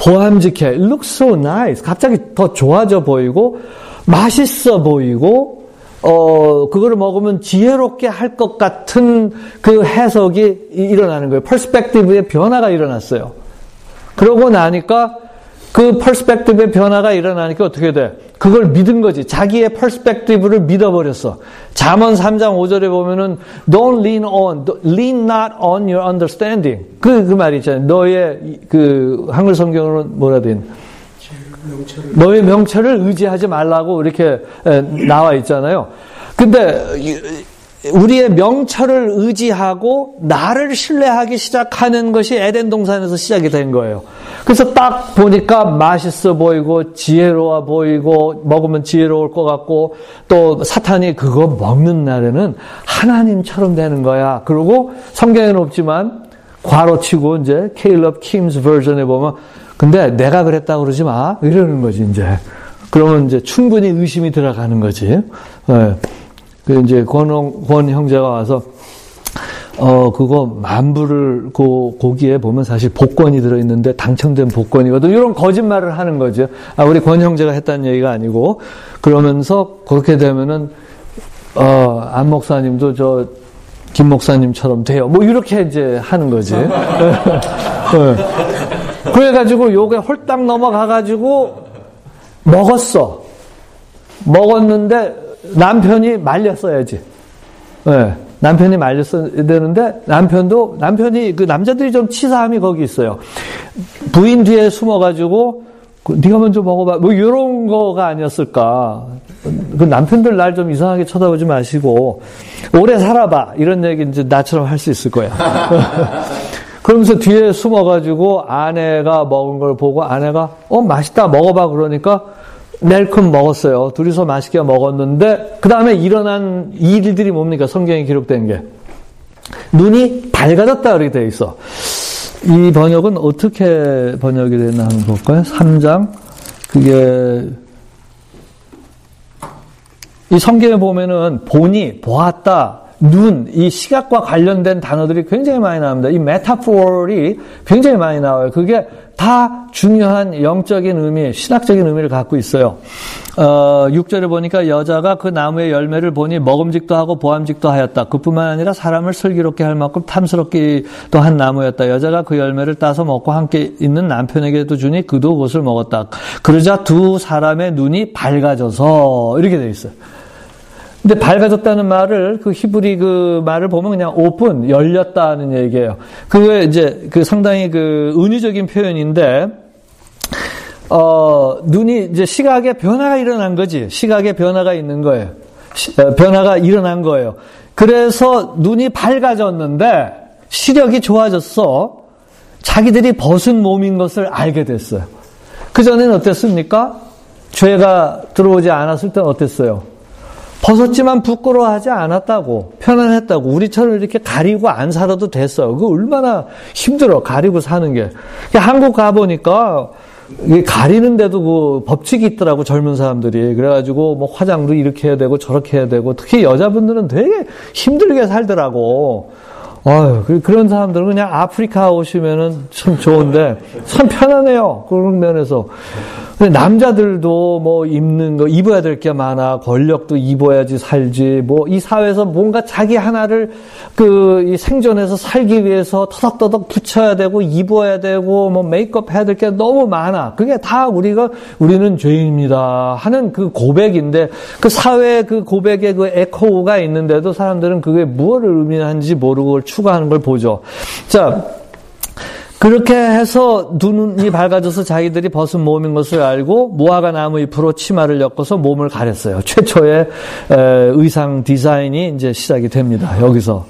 보암직해. It looks so nice. 갑자기 더 좋아져 보이고, 맛있어 보이고, 어, 그거를 먹으면 지혜롭게 할 것 같은 그 해석이 일어나는 거예요. 퍼스펙티브의 변화가 일어났어요. 그러고 나니까, 그 퍼스펙티브의 변화가 일어나니까 어떻게 돼? 그걸 믿은 거지. 자기의 퍼스펙티브를 믿어버렸어. 잠언 삼 장 오 절에 보면은 Don't lean on, lean not on your understanding. 그, 그 말이 있잖아요. 너의 그 한글 성경으로는 뭐라 된? 명철을. 너의 명철을 의지하지 말라고 이렇게 나와 있잖아요. 근데 우리의 명철을 의지하고 나를 신뢰하기 시작하는 것이 에덴 동산에서 시작이 된 거예요. 그래서 딱 보니까 맛있어 보이고 지혜로워 보이고 먹으면 지혜로울 것 같고, 또 사탄이 그거 먹는 날에는 하나님처럼 되는 거야. 그리고 성경에는 없지만 괄호치고 이제 케일럽 킴스 버전에 보면, 근데 내가 그랬다고 그러지 마, 이러는 거지 이제. 그러면 이제 충분히 의심이 들어가는 거지. 네. 그 이제 권홍, 권 형제가 와서 어 그거 만불을 고 고기에 보면 사실 복권이 들어 있는데 당첨된 복권이거든, 이런 거짓말을 하는 거죠. 아, 우리 권 형제가 했다는 얘기가 아니고. 그러면서 그렇게 되면은 어 안 목사님도 저 김 목사님처럼 돼요, 뭐 이렇게 이제 하는 거지. 네. 그래가지고 요게 홀딱 넘어가가지고 먹었어. 먹었는데 남편이 말렸어야지. 네, 남편이 말렸어야 되는데, 남편도, 남편이, 그 남자들이 좀 치사함이 거기 있어요. 부인 뒤에 숨어가지고, 그, 네가 먼저 먹어봐, 뭐, 요런 거가 아니었을까. 그 남편들 날 좀 이상하게 쳐다보지 마시고, 오래 살아봐, 이런 얘기 이제 나처럼 할 수 있을 거야. 그러면서 뒤에 숨어가지고, 아내가 먹은 걸 보고, 아내가, 어, 맛있다, 먹어봐, 그러니까, 멜큼 먹었어요. 둘이서 맛있게 먹었는데, 그 다음에 일어난 일들이 뭡니까? 성경에 기록된 게. 눈이 밝아졌다, 이렇게 되어 있어. 이 번역은 어떻게 번역이 되나 한번 볼까요? 삼 장. 그게, 이 성경에 보면은, 보니, 보았다, 눈, 이 시각과 관련된 단어들이 굉장히 많이 나옵니다. 이 메타포리 굉장히 많이 나와요. 그게 다 중요한 영적인 의미, 신학적인 의미를 갖고 있어요. 어, 육 절에 보니까 여자가 그 나무의 열매를 보니 먹음직도 하고 보암직도 하였다. 그뿐만 아니라 사람을 슬기롭게 할 만큼 탐스럽기도 한 나무였다. 여자가 그 열매를 따서 먹고 함께 있는 남편에게도 주니 그도 그것을 먹었다. 그러자 두 사람의 눈이 밝아져서, 이렇게 돼 있어요. 근데 밝아졌다는 말을, 그 히브리 그 말을 보면 그냥 오픈, 열렸다는 얘기예요. 그게 이제 그 상당히 그 은유적인 표현인데, 어, 눈이 이제 시각에 변화가 일어난 거지. 시각에 변화가 있는 거예요. 시, 변화가 일어난 거예요. 그래서 눈이 밝아졌는데 시력이 좋아졌어. 자기들이 벗은 몸인 것을 알게 됐어요. 그전에는 어땠습니까? 죄가 들어오지 않았을 땐 어땠어요? 벗었지만 부끄러워하지 않았다고, 편안했다고. 우리처럼 이렇게 가리고 안 살아도 됐어. 그거 얼마나 힘들어, 가리고 사는 게. 한국 가보니까 가리는데도 그 법칙이 있더라고, 젊은 사람들이. 그래가지고 뭐 화장도 이렇게 해야 되고 저렇게 해야 되고, 특히 여자분들은 되게 힘들게 살더라고. 어휴, 그런 사람들은 그냥 아프리카 오시면은 참 좋은데, 참 편안해요, 그런 면에서. 근데 남자들도 뭐 입는 거, 입어야 될 게 많아. 권력도 입어야지 살지. 뭐 이 사회에서 뭔가 자기 하나를 그 이 생존해서 살기 위해서 터덕터덕 붙여야 되고, 입어야 되고, 뭐 메이크업 해야 될 게 너무 많아. 그게 다 우리가, 우리는 죄입니다 하는 그 고백인데, 그 사회 그 고백에 그 에코가 있는데도 사람들은 그게 무엇을 의미하는지 모르고 추구하는 걸 보죠. 자, 그렇게 해서 눈이 밝아져서 자기들이 벗은 몸인 것을 알고 무화과 나무 잎으로 치마를 엮어서 몸을 가렸어요. 최초의 의상 디자인이 이제 시작이 됩니다, 여기서.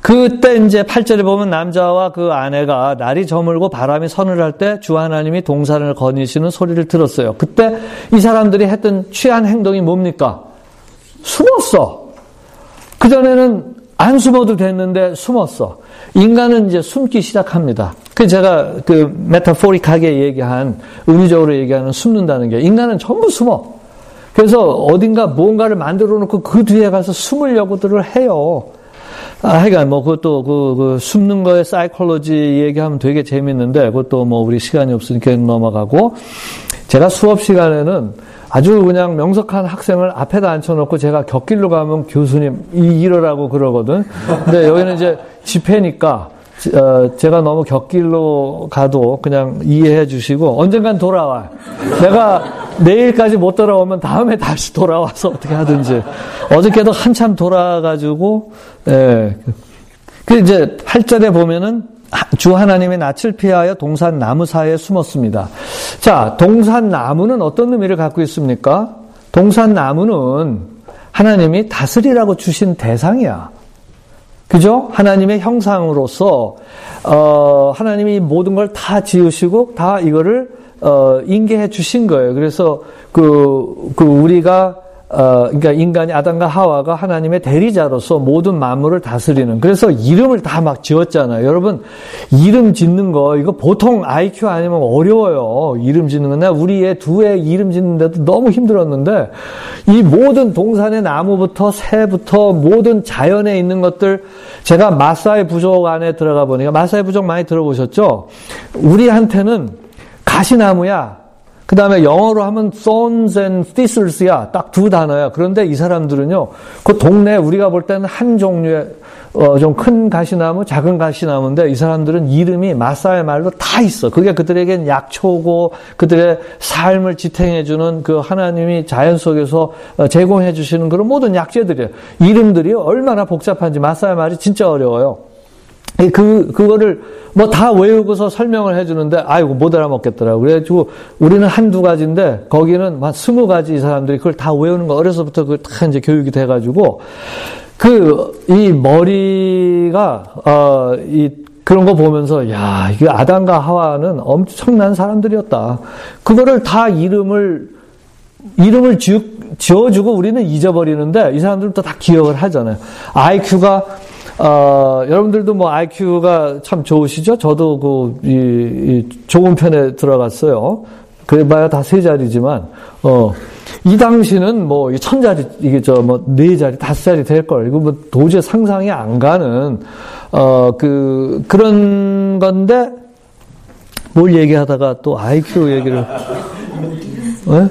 그때 이제 팔 절에 보면 남자와 그 아내가 날이 저물고 바람이 서늘할 때 주 하나님이 동산을 거니시는 소리를 들었어요. 그때 이 사람들이 했던 취한 행동이 뭡니까? 숨었어. 그전에는 안 숨어도 됐는데 숨었어. 인간은 이제 숨기 시작합니다. 그 제가 그 메타포릭하게 얘기한, 은유적으로 얘기하는 숨는다는 게, 인간은 전부 숨어. 그래서 어딘가 뭔가를 만들어 놓고 그 뒤에 가서 숨으려고들을 해요. 아, 하여간 뭐 그것도 그, 그 숨는 거에 사이콜로지 얘기하면 되게 재밌는데, 그것도 뭐 우리 시간이 없으니까 넘어가고. 제가 수업 시간에는 아주 그냥 명석한 학생을 앞에다 앉혀놓고 제가 곁길로 가면 교수님 이 이러라고 그러거든. 근데 여기는 이제 집회니까 어, 제가 너무 곁길로 가도 그냥 이해해 주시고, 언젠간 돌아와. 내가 내일까지 못 돌아오면 다음에 다시 돌아와서 어떻게 하든지. 어저께도 한참 돌아가지고, 예. 그 이제 팔 절에 보면은 주 하나님의 낯을 피하여 동산 나무 사이에 숨었습니다. 자, 동산 나무는 어떤 의미를 갖고 있습니까? 동산 나무는 하나님이 다스리라고 주신 대상이야. 그죠? 하나님의 형상으로서 어, 하나님이 모든 걸 다 지으시고 다 이거를 어, 인계해 주신 거예요. 그래서 그, 그 우리가 어, 그러니까 인간이 아담과 하와가 하나님의 대리자로서 모든 만물을 다스리는, 그래서 이름을 다 막 지었잖아요. 여러분, 이름 짓는 거, 이거 보통 아이큐 아니면 어려워요. 이름 짓는 건. 나 우리 애 두 애 이름 짓는데도 너무 힘들었는데, 이 모든 동산의 나무부터 새부터 모든 자연에 있는 것들, 제가 마사이 부족 안에 들어가 보니까, 마사이 부족 많이 들어보셨죠? 우리한테는 가시나무야. 그 다음에 영어로 하면 thorns and thistles야. 딱 두 단어야. 그런데 이 사람들은요, 그 동네 우리가 볼 때는 한 종류의 어, 좀 큰 가시나무, 작은 가시나무인데 이 사람들은 이름이 마사의 말로 다 있어. 그게 그들에겐 약초고 그들의 삶을 지탱해주는 그 하나님이 자연 속에서 제공해주시는 그런 모든 약재들이에요. 이름들이 얼마나 복잡한지 마사의 말이 진짜 어려워요. 그, 그거를 뭐 다 외우고서 설명을 해주는데, 아이고, 못 알아먹겠더라고. 그래가지고, 우리는 한두 가지인데, 거기는 한 스무 가지 이 사람들이 그걸 다 외우는 거, 어려서부터 그걸 다 이제 교육이 돼가지고, 그, 이 머리가, 어, 이, 그런 거 보면서, 야, 이게 아담과 하와는 엄청난 사람들이었다. 그거를 다 이름을, 이름을 지, 지어주고 우리는 잊어버리는데, 이 사람들도 다 기억을 하잖아요. 아이큐가, 어, 여러분들도 뭐 아이큐가 참 좋으시죠? 저도 그, 이, 이 좋은 편에 들어갔어요. 그래봐야 다 세 자리지만, 어, 이 당시는 뭐, 천 자리, 이게 저 뭐, 네 자리, 다섯 자리 될걸. 이거 뭐, 도저히 상상이 안 가는, 어, 그, 그런 건데, 뭘 얘기하다가 또 아이큐 얘기를, 네?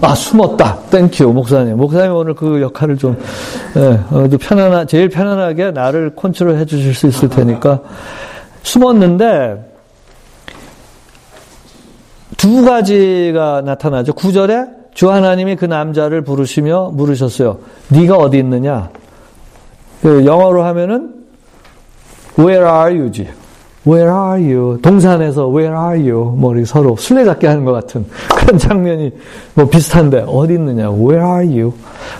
아, 숨었다. 땡큐, 목사님. 목사님 오늘 그 역할을 좀, 예, 그래도 편안하, 제일 편안하게 나를 컨트롤 해 주실 수 있을 테니까. 숨었는데, 두 가지가 나타나죠. 구 절에 주 하나님이 그 남자를 부르시며 물으셨어요. 네가 어디 있느냐? 그 영어로 하면은, where are you지. Where are you? 동산에서 Where are you? 뭐 서로 술래잡기 하는 것 같은 그런 장면이 뭐 비슷한데, 어디 있느냐? Where are you?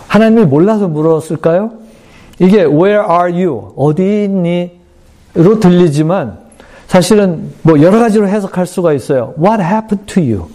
하나님이 몰라서 물었을까요? 이게 Where are you? 어디 있니?로 들리지만 사실은 뭐 여러 가지로 해석할 수가 있어요. What happened to you?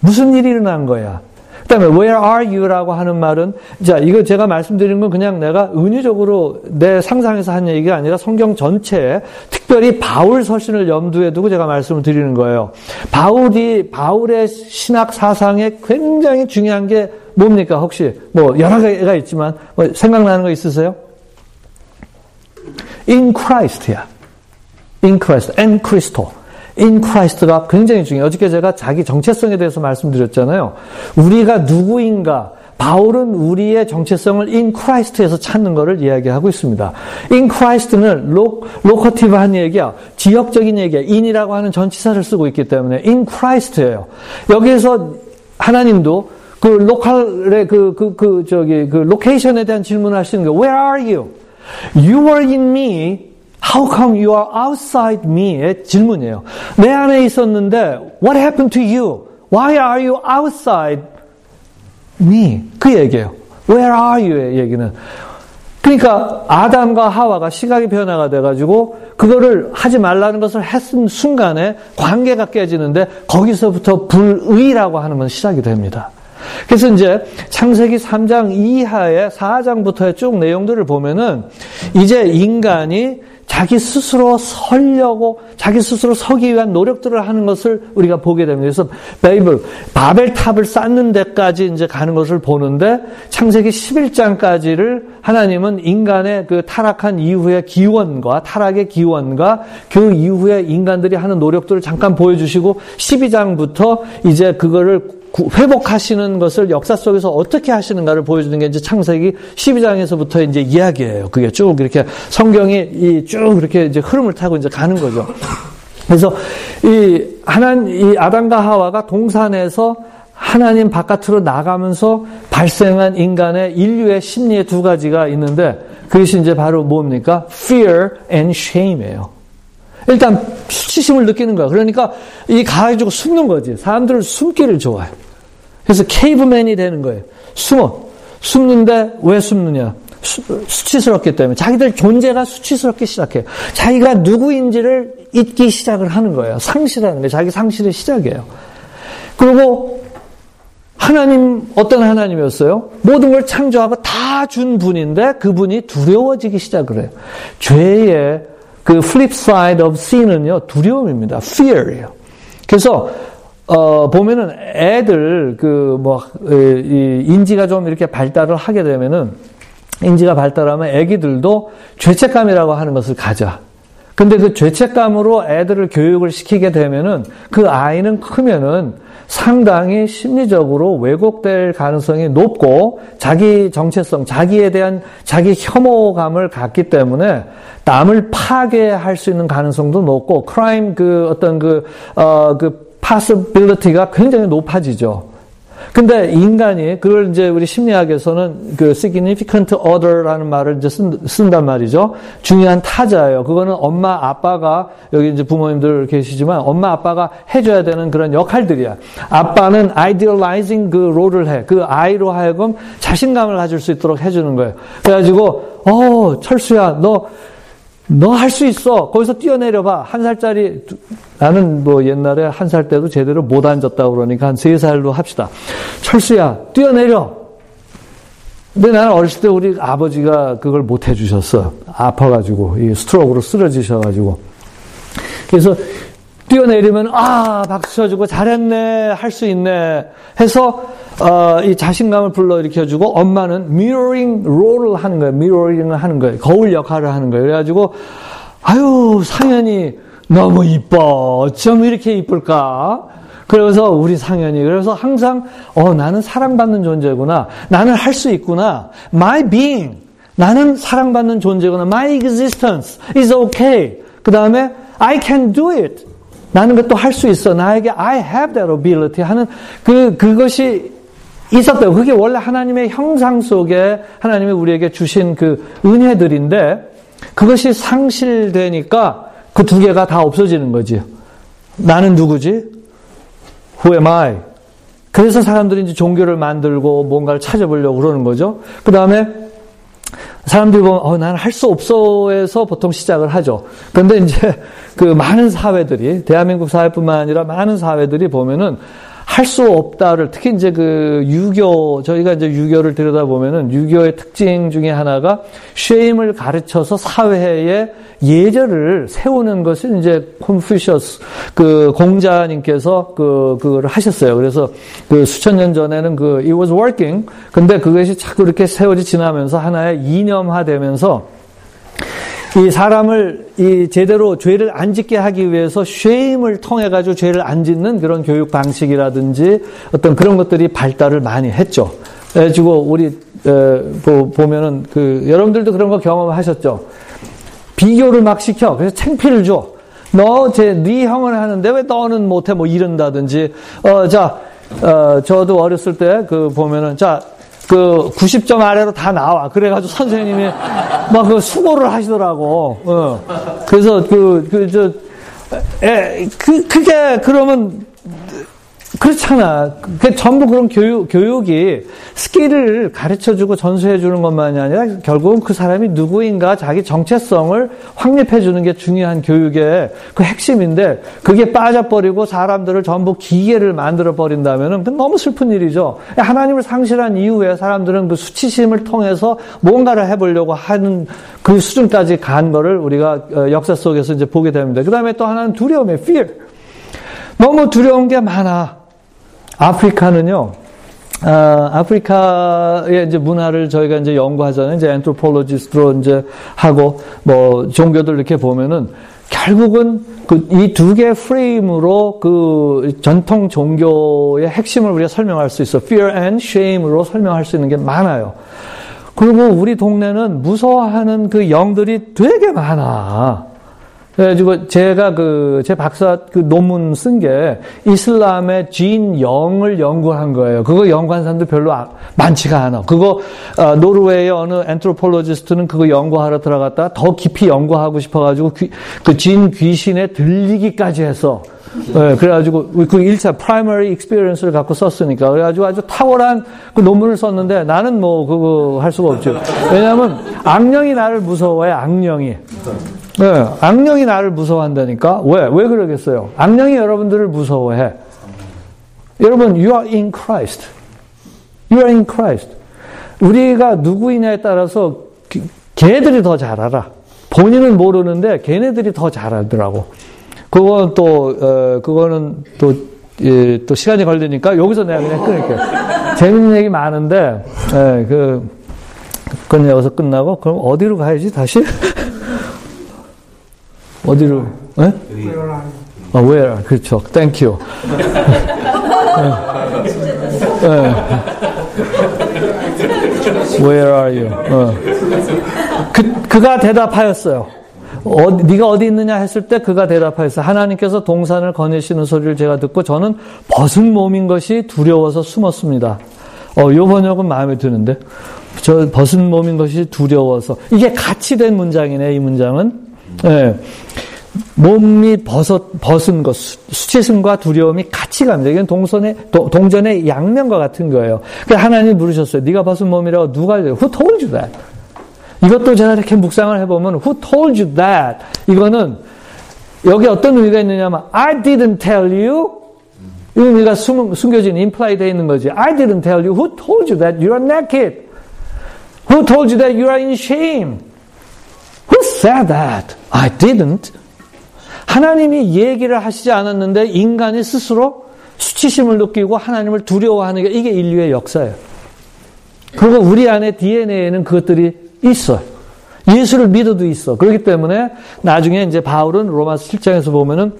무슨 일이 일어난 거야? 그다음에 Where are you라고 하는 말은, 자, 이거 제가 말씀드린 건 그냥 내가 은유적으로 내 상상에서 한 얘기가 아니라 성경 전체에 특별히 바울 서신을 염두에 두고 제가 말씀을 드리는 거예요. 바울이 바울의 신학 사상에 굉장히 중요한 게 뭡니까? 혹시 뭐 여러 가지가 있지만 뭐 생각나는 거 있으세요? In Christ야. In Christ, and Christo. In Christ가 굉장히 중요해요. 어저께 제가 자기 정체성에 대해서 말씀드렸잖아요. 우리가 누구인가, 바울은 우리의 정체성을 In Christ에서 찾는 것을 이야기하고 있습니다. In Christ는 로, 로커티브한 얘기야. 지역적인 얘기야. in이라고 하는 전치사를 쓰고 있기 때문에 In Christ예요. 여기에서 하나님도 그 로컬의 그, 그, 그, 저기, 그 로케이션에 대한 질문을 하시는 거예요. Where are you? You are in me. How come you are outside me의 질문이에요. 내 안에 있었는데 What happened to you? Why are you outside me? 그 얘기예요. Where are you의 얘기는. 그러니까 아담과 하와가 시각의 변화가 돼가지고 그거를 하지 말라는 것을 했은 순간에 관계가 깨지는데, 거기서부터 불의라고 하는 건 시작이 됩니다. 그래서 이제 창세기 삼 장 이하의 사 장부터의 쭉 내용들을 보면은 이제 인간이 자기 스스로 서려고, 자기 스스로 서기 위한 노력들을 하는 것을 우리가 보게 됩니다. 그래서 베이블, 바벨탑을 쌓는 데까지 이제 가는 것을 보는데, 창세기 십일 장까지를 하나님은 인간의 그 타락한 이후의 기원과, 타락의 기원과 그 이후에 인간들이 하는 노력들을 잠깐 보여주시고, 십이 장부터 이제 그거를 회복하시는 것을 역사 속에서 어떻게 하시는가를 보여주는 게 이제 창세기 십이 장에서부터 이제 이야기예요. 그게 쭉 이렇게 성경이 이 쭉 이렇게 이제 흐름을 타고 이제 가는 거죠. 그래서 이 하나님, 이 아담과 하와가 동산에서 하나님 바깥으로 나가면서 발생한 인간의, 인류의 심리의 두 가지가 있는데, 그것이 이제 바로 뭡니까? fear and shame예요. 일단 수치심을 느끼는 거야. 그러니까 이 가가지고 숨는 거지. 사람들은 숨기를 좋아해. 그래서 케이브맨이 되는 거예요. 숨어. 숨는데 왜 숨느냐? 수, 수치스럽기 때문에. 자기들 존재가 수치스럽기 시작해요. 자기가 누구인지를 잊기 시작을 하는 거예요. 상실하는 거예요. 자기 상실의 시작이에요. 그리고 하나님, 어떤 하나님이었어요? 모든 걸 창조하고 다 준 분인데 그분이 두려워지기 시작을 해요. 죄의 그 flip side of sin은요, 두려움입니다. fear예요. 그래서 어, 보면은 애들 그 뭐 인지가 좀 이렇게 발달을 하게 되면은, 인지가 발달하면 애기들도 죄책감이라고 하는 것을 가져. 근데 그 죄책감으로 애들을 교육을 시키게 되면은 그 아이는 크면은 상당히 심리적으로 왜곡될 가능성이 높고, 자기 정체성, 자기에 대한 자기 혐오감을 갖기 때문에 남을 파괴할 수 있는 가능성도 높고, 크라임 그 어떤 그, 어, 그 possibility가 굉장히 높아지죠. 근데 인간이 그걸 이제 우리 심리학에서는 그 significant other라는 말을 이제 쓴, 쓴단 말이죠. 중요한 타자예요. 그거는 엄마 아빠가, 여기 이제 부모님들 계시지만 엄마 아빠가 해줘야 되는 그런 역할들이야. 아빠는 idealizing 그 롤을 해. 그 아이로 하여금 자신감을 가질 수 있도록 해주는 거예요. 그래가지고 어 철수야 너 너 할 수 있어. 거기서 뛰어내려봐. 한 살짜리, 나는 뭐 옛날에 한 살 때도 제대로 못 앉았다고 그러니까 한 세 살로 합시다. 철수야, 뛰어내려. 근데 나는 어렸을 때 우리 아버지가 그걸 못 해주셨어. 아파가지고, 이 스트로크로 쓰러지셔가지고. 그래서 뛰어내리면, 아, 박수 쳐주고, 잘했네, 할 수 있네. 해서, 어, 이 자신감을 불러일으켜주고, 엄마는 mirroring 롤을 하는 거예요. mirroring을 하는 거예요. 거울 역할을 하는 거예요. 그래가지고, 아유, 상현이 너무 이뻐. 어쩜 이렇게 이쁠까? 그래서 우리 상현이, 그래서 항상, 어, 나는 사랑받는 존재구나. 나는 할 수 있구나. My being. 나는 사랑받는 존재구나. My existence is okay. 그 다음에, I can do it. 나는 그것도 할 수 있어. 나에게 I have that ability 하는 그, 그것이 있었대요. 그게 원래 하나님의 형상 속에 하나님이 우리에게 주신 그 은혜들인데, 그것이 상실되니까 그 두 개가 다 없어지는 거지. 나는 누구지? Who am I? 그래서 사람들이 이제 종교를 만들고 뭔가를 찾아보려고 그러는 거죠. 그 다음에 사람들이 보면, 어, 나는 할 수 없어에서 보통 시작을 하죠. 그런데 이제 그 많은 사회들이, 대한민국 사회뿐만 아니라 많은 사회들이 보면은 할 수 없다를, 특히 이제 그 유교, 저희가 이제 유교를 들여다보면은 유교의 특징 중에 하나가 쉐임을 가르쳐서 사회에 예절을 세우는 것을 이제 콘퓨셔스 그 공자님께서 그 그거를 하셨어요. 그래서 그 수천 년 전에는 그 it was working. 근데 그것이 자꾸 이렇게 세월이 지나면서 하나의 이념화되면서 이 사람을 이 제대로 죄를 안 짓게 하기 위해서 쉐임을 통해 가지고 죄를 안 짓는 그런 교육 방식이라든지 어떤 그런 것들이 발달을 많이 했죠. 그래가지고 우리 보면은 그 여러분들도 그런 거 경험하셨죠. 비교를 막 시켜. 그래서 창피를 줘. 너 제 네 형은 하는데 왜 너는 못해? 뭐 이런다든지. 어, 자, 어, 저도 어렸을 때 그 보면은 자. 그, 구십 점 아래로 다 나와. 그래가지고 선생님이 막 그 수고를 하시더라고. 어. 그래서 그, 그, 저, 에, 그, 그게, 그러면, 그렇잖아. 그, 전부 그런 교육, 교육이 스킬을 가르쳐주고 전수해주는 것만이 아니라 결국은 그 사람이 누구인가 자기 정체성을 확립해주는 게 중요한 교육의 그 핵심인데, 그게 빠져버리고 사람들을 전부 기계를 만들어버린다면은 그건 너무 슬픈 일이죠. 하나님을 상실한 이후에 사람들은 그 수치심을 통해서 뭔가를 해보려고 하는 그 수준까지 간 거를 우리가 역사 속에서 이제 보게 됩니다. 그 다음에 또 하나는 두려움의 fear. 너무 두려운 게 많아. 아프리카는요, 아, 아프리카의 이제 문화를 저희가 이제 연구하잖아요. 이제 안트로폴로지스트로 이제 하고, 뭐, 종교들 이렇게 보면은, 결국은 그, 이 두 개의 프레임으로 그 전통 종교의 핵심을 우리가 설명할 수 있어. fear and shame으로 설명할 수 있는 게 많아요. 그리고 우리 동네는 무서워하는 그 영들이 되게 많아. 그래가지고 제가 그, 제 박사 그 논문 쓴 게 이슬람의 진 영을 연구한 거예요. 그거 연구한 사람도 별로 아, 많지가 않아. 그거, 어, 노르웨이 어느 엔트로폴로지스트는 그거 연구하러 들어갔다가 더 깊이 연구하고 싶어가지고 귀, 그 진 귀신에 들리기까지 해서. 네, 그래가지고 그 일 차 primary experience를 갖고 썼으니까. 그래가지고 아주 탁월한 그 논문을 썼는데 나는 뭐 그거 할 수가 없죠. 왜냐하면 악령이 나를 무서워해, 악령이. 네, 악령이 나를 무서워한다니까. 왜? 왜 그러겠어요? 악령이 여러분들을 무서워해. 여러분, you are in Christ. You are in Christ. 우리가 누구이냐에 따라서 걔들이 더 잘 알아. 본인은 모르는데 걔네들이 더 잘 알더라고. 그건 또, 어, 그거는 또, 예, 또 시간이 걸리니까 여기서 내가 그냥 끊을게요. 재밌는 얘기 많은데, 예, 그, 그건 여기서 끝나고, 그럼 어디로 가야지, 다시? 어디로? 예? 아, where? 그렇죠. Thank you. 예. 예. Where are you? 예. 그, 그가 대답하였어요. 어디, 네가 어디 있느냐 했을 때 그가 대답하였어. 하나님께서 동산을 거니시는 소리를 제가 듣고 저는 벗은 몸인 것이 두려워서 숨었습니다. 어, 요 번역은 마음에 드는데. 저 벗은 몸인 것이 두려워서. 이게 같이 된 문장이네, 이 문장은. 예. 몸이 벗어, 벗은 것, 수치심과 두려움이 같이 갑니다. 이건 동선의, 도, 동전의 양면과 같은 거예요. 그래서 하나님이 물으셨어요. 네가 벗은 몸이라고 누가, who told you that? 이것도 제가 이렇게 묵상을 해보면 Who told you that? 이거는 여기 어떤 의미가 있느냐면 I didn't tell you. 이 의미가 숨겨진 implied 되어 있는 거지. I didn't tell you. Who told you that you are naked? Who told you that you are in shame? Who said that? I didn't. 하나님이 얘기를 하시지 않았는데 인간이 스스로 수치심을 느끼고 하나님을 두려워하는 게 이게 인류의 역사예요. 그리고 우리 안에 디엔에이에는 그것들이 있어. 예수를 믿어도 있어. 그렇기 때문에 나중에 이제 바울은 로마서 칠 장에서 보면은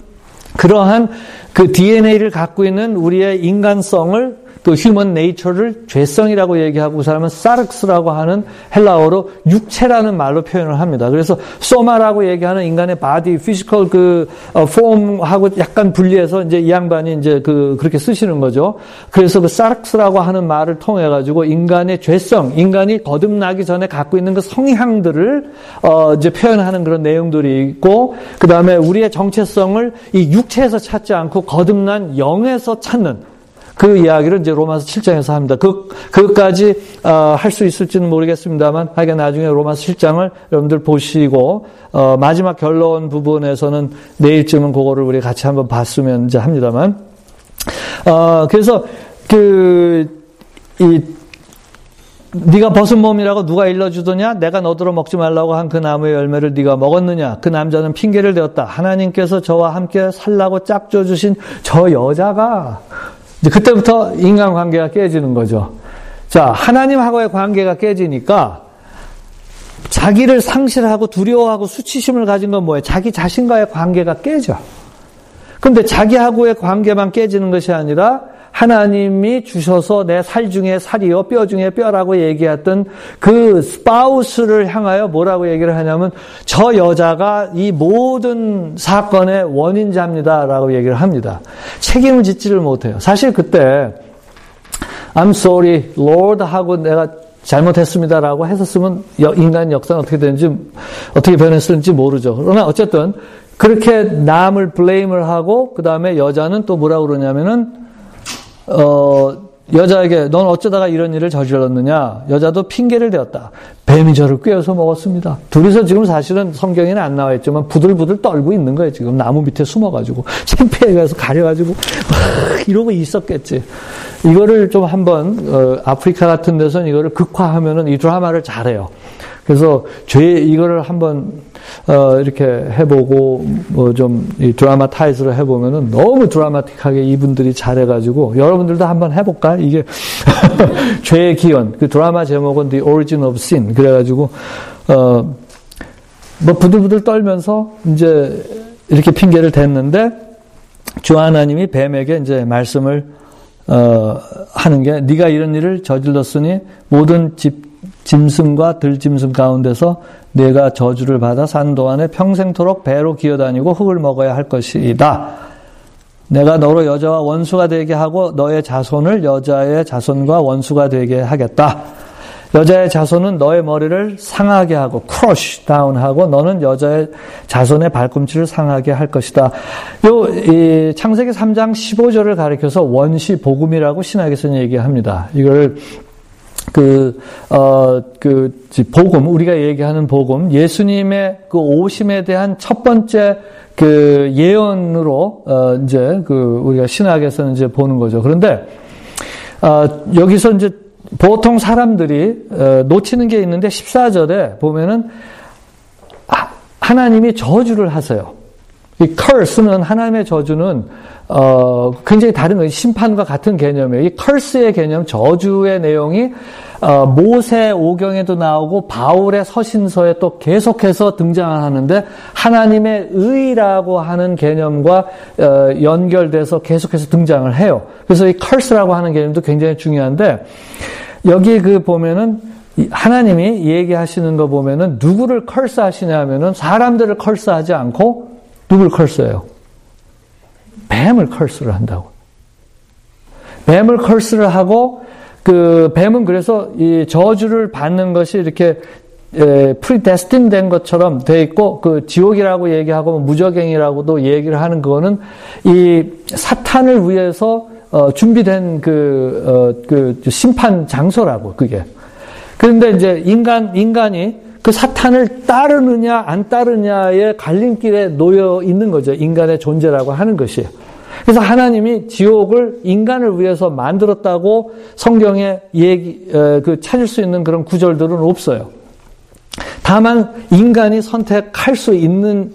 그러한 그 디엔에이를 갖고 있는 우리의 인간성을 또 휴먼 네이처를 죄성이라고 얘기하고 그 사람은 사륵스라고 하는 헬라어로 육체라는 말로 표현을 합니다. 그래서 소마라고 얘기하는 인간의 바디, 피지컬 그 어, 폼하고 약간 분리해서 이제 이 양반이 이제 그 그렇게 쓰시는 거죠. 그래서 그 사륵스라고 하는 말을 통해 가지고 인간의 죄성, 인간이 거듭나기 전에 갖고 있는 그 성향들을 어 이제 표현하는 그런 내용들이 있고 그다음에 우리의 정체성을 이 육체에서 찾지 않고 거듭난 영에서 찾는 그 이야기를 이제 로마서 칠 장에서 합니다. 그, 그것까지, 어, 할 수 있을지는 모르겠습니다만, 하여간 나중에 로마서 칠 장을 여러분들 보시고, 어, 마지막 결론 부분에서는 내일쯤은 그거를 우리 같이 한번 봤으면 이제 합니다만, 어, 그래서, 그, 이, 네가 벗은 몸이라고 누가 일러주더냐? 내가 너더러 먹지 말라고 한 그 나무의 열매를 네가 먹었느냐? 그 남자는 핑계를 대었다. 하나님께서 저와 함께 살라고 짝져 주신 저 여자가, 이제 그때부터 인간관계가 깨지는 거죠. 자, 하나님하고의 관계가 깨지니까 자기를 상실하고 두려워하고 수치심을 가진 건 뭐예요? 자기 자신과의 관계가 깨져. 그런데 자기하고의 관계만 깨지는 것이 아니라 하나님이 주셔서 내 살 중에 살이요 뼈 중에 뼈라고 얘기했던 그 스파우스를 향하여 뭐라고 얘기를 하냐면 저 여자가 이 모든 사건의 원인자입니다라고 얘기를 합니다. 책임을 짓지를 못해요. 사실 그때 I'm sorry, Lord 하고 내가 잘못했습니다라고 했었으면 인간 역사는 어떻게 되는지 어떻게 변했을지 모르죠. 그러나 어쨌든 그렇게 남을 블레임을 하고 그 다음에 여자는 또 뭐라고 그러냐면은 어, 여자에게 넌 어쩌다가 이런 일을 저질렀느냐. 여자도 핑계를 대었다. 뱀이 저를 꿰어서 먹었습니다. 둘이서 지금 사실은 성경에는 안 나와 있지만 부들부들 떨고 있는 거예요. 지금 나무 밑에 숨어가지고 창피해가서 가려가지고 막 이러고 있었겠지. 이거를 좀 한번 어, 아프리카 같은 데서는 이거를 극화하면은 이 드라마를 잘해요. 그래서 죄 이거를 한번 어, 이렇게 해보고 뭐 좀 이 드라마타이즈를 해보면은 너무 드라마틱하게 이분들이 잘해가지고 여러분들도 한번 해볼까? 이게 죄의 기원. 그 드라마 제목은 The Origin of Sin. 그래가지고 어, 뭐 부들부들 떨면서 이제 이렇게 핑계를 댔는데 주 하나님이 뱀에게 이제 말씀을 어, 하는 게 네가 이런 일을 저질렀으니 모든 집 짐승과 들짐승 가운데서 내가 저주를 받아 산 동안에 평생토록 배로 기어다니고 흙을 먹어야 할 것이다. 내가 너로 여자와 원수가 되게 하고 너의 자손을 여자의 자손과 원수가 되게 하겠다. 여자의 자손은 너의 머리를 상하게 하고 크러쉬 다운하고 너는 여자의 자손의 발꿈치를 상하게 할 것이다. 요 이 창세기 삼 장 십오 절을 가리켜서 원시 복음이라고 신학에서는 얘기합니다. 이걸 그, 어, 그, 복음, 우리가 얘기하는 복음, 예수님의 그 오심에 대한 첫 번째 그 예언으로, 어, 이제, 그, 우리가 신학에서는 이제 보는 거죠. 그런데, 어, 여기서 이제 보통 사람들이, 어, 놓치는 게 있는데 십사 절에 보면은, 아, 하나님이 저주를 하세요. 이 curse는 하나님의 저주는 어 굉장히 다른 심판과 같은 개념이에요. 이 curse의 개념, 저주의 내용이 어 모세 오경에도 나오고 바울의 서신서에 또 계속해서 등장하는데 하나님의 의라고 하는 개념과 어 연결돼서 계속해서 등장을 해요. 그래서 이 curse라고 하는 개념도 굉장히 중요한데 여기 그 보면은 하나님이 얘기하시는 거 보면은 누구를 curse 하시냐면은 사람들을 curse 하지 않고 누굴 컬스해요? 뱀을 컬스를 한다고. 뱀을 컬스를 하고, 그, 뱀은 그래서 이 저주를 받는 것이 이렇게, 에, 프리데스틴 된 것처럼 돼 있고, 그 지옥이라고 얘기하고, 무저갱이라고도 얘기를 하는 그거는 이 사탄을 위해서, 어, 준비된 그, 어, 그, 심판 장소라고, 그게. 그런데 이제 인간, 인간이, 그 사탄을 따르느냐 안 따르냐의 갈림길에 놓여 있는 거죠. 인간의 존재라고 하는 것이. 그래서 하나님이 지옥을 인간을 위해서 만들었다고 성경에 얘기, 에, 그 찾을 수 있는 그런 구절들은 없어요. 다만 인간이 선택할 수 있는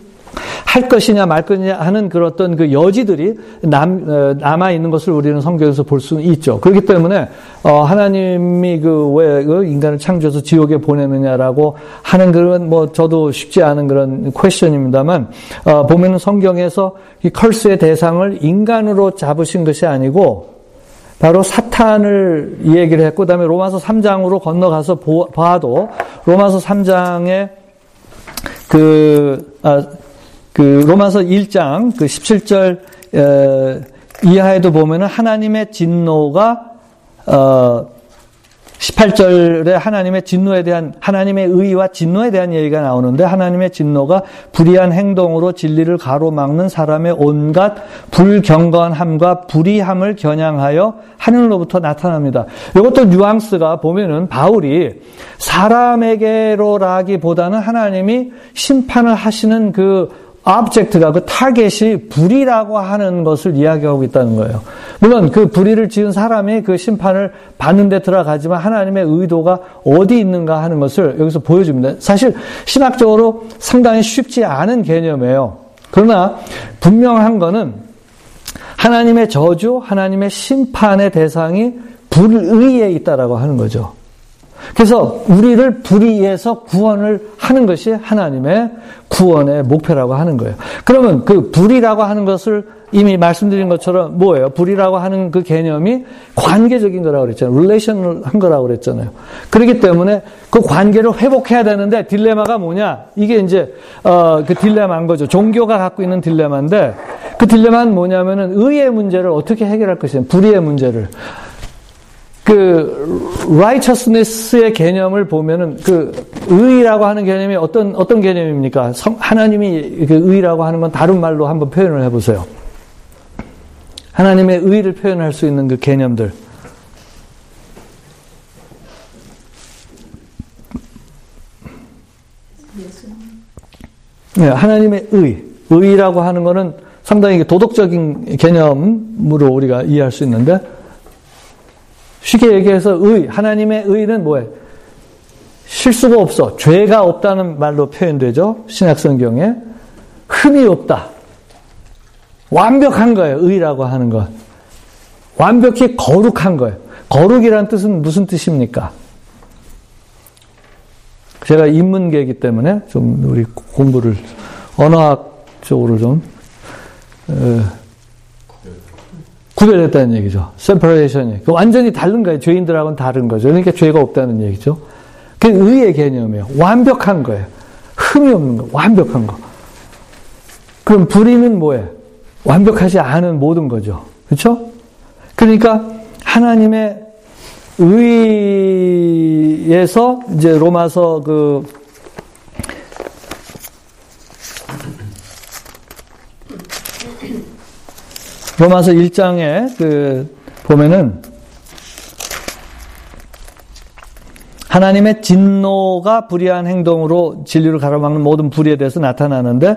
할 것이냐 말 것이냐 하는 그런 어떤 그 여지들이 남, 에, 남아 있는 것을 우리는 성경에서 볼 수는 있죠. 그렇기 때문에 어, 하나님이 그 왜 그 인간을 창조해서 지옥에 보내느냐라고 하는 그런 뭐 저도 쉽지 않은 그런 퀘스천입니다만 어, 보면은 성경에서 이 컬스의 대상을 인간으로 잡으신 것이 아니고 바로 사탄을 얘기를 했고 그다음에 로마서 삼 장으로 건너가서 보, 봐도 로마서 삼 장에 그 아, 그 로마서 일 장 그 십칠 절 에, 이하에도 보면은 하나님의 진노가 어 십팔 절에 하나님의 진노에 대한 하나님의 의와 진노에 대한 얘기가 나오는데 하나님의 진노가 불의한 행동으로 진리를 가로막는 사람의 온갖 불경건함과 불의함을 겨냥하여 하늘로부터 나타납니다. 이것도 뉘앙스가 보면은 바울이 사람에게로라기보다는 하나님이 심판을 하시는 그 object가 그 타겟이 불의라고 하는 것을 이야기하고 있다는 거예요. 물론 그 불의를 지은 사람이 그 심판을 받는 데 들어가지만 하나님의 의도가 어디 있는가 하는 것을 여기서 보여줍니다. 사실 신학적으로 상당히 쉽지 않은 개념이에요. 그러나 분명한 거는 하나님의 저주, 하나님의 심판의 대상이 불의에 있다라고 하는 거죠. 그래서 우리를 불의에서 구원을 하는 것이 하나님의 구원의 목표라고 하는 거예요. 그러면 그 불의라고 하는 것을 이미 말씀드린 것처럼 뭐예요? 불의라고 하는 그 개념이 관계적인 거라고 그랬잖아요. 릴레이션한 거라고 그랬잖아요. 그렇기 때문에 그 관계를 회복해야 되는데 딜레마가 뭐냐? 이게 이제 어, 그 딜레마인 거죠. 종교가 갖고 있는 딜레마인데 그 딜레마는 뭐냐면은 의의 문제를 어떻게 해결할 것이냐? 불의의 문제를. 그 righteousness의 개념을 보면은 그 의라고 하는 개념이 어떤 어떤 개념입니까? 성, 하나님이 그 의라고 하는 건 다른 말로 한번 표현을 해 보세요. 하나님의 의를 표현할 수 있는 그 개념들. 예, 하나님의 의. 의라고 하는 거는 상당히 도덕적인 개념으로 우리가 이해할 수 있는데 쉽게 얘기해서 의, 하나님의 의는 뭐예요? 실수가 없어, 죄가 없다는 말로 표현되죠. 신약성경에 흠이 없다, 완벽한 거예요. 의라고 하는 것, 완벽히 거룩한 거예요. 거룩이란 뜻은 무슨 뜻입니까? 제가 인문계이기 때문에 좀 우리 공부를 언어학 쪽으로 좀 에, 구별했다는 얘기죠. separation이. 완전히 다른 거예요. 죄인들하고는 다른 거죠. 그러니까 죄가 없다는 얘기죠. 그게 의의 개념이에요. 완벽한 거예요. 흠이 없는 거, 완벽한 거. 그럼 불의는 뭐예요? 완벽하지 않은 모든 거죠. 그렇죠? 그러니까 하나님의 의에서 이제 로마서 그 로마서 일 장에 그 보면은 하나님의 진노가 불의한 행동으로 진리를 가로막는 모든 불의에 대해서 나타나는데,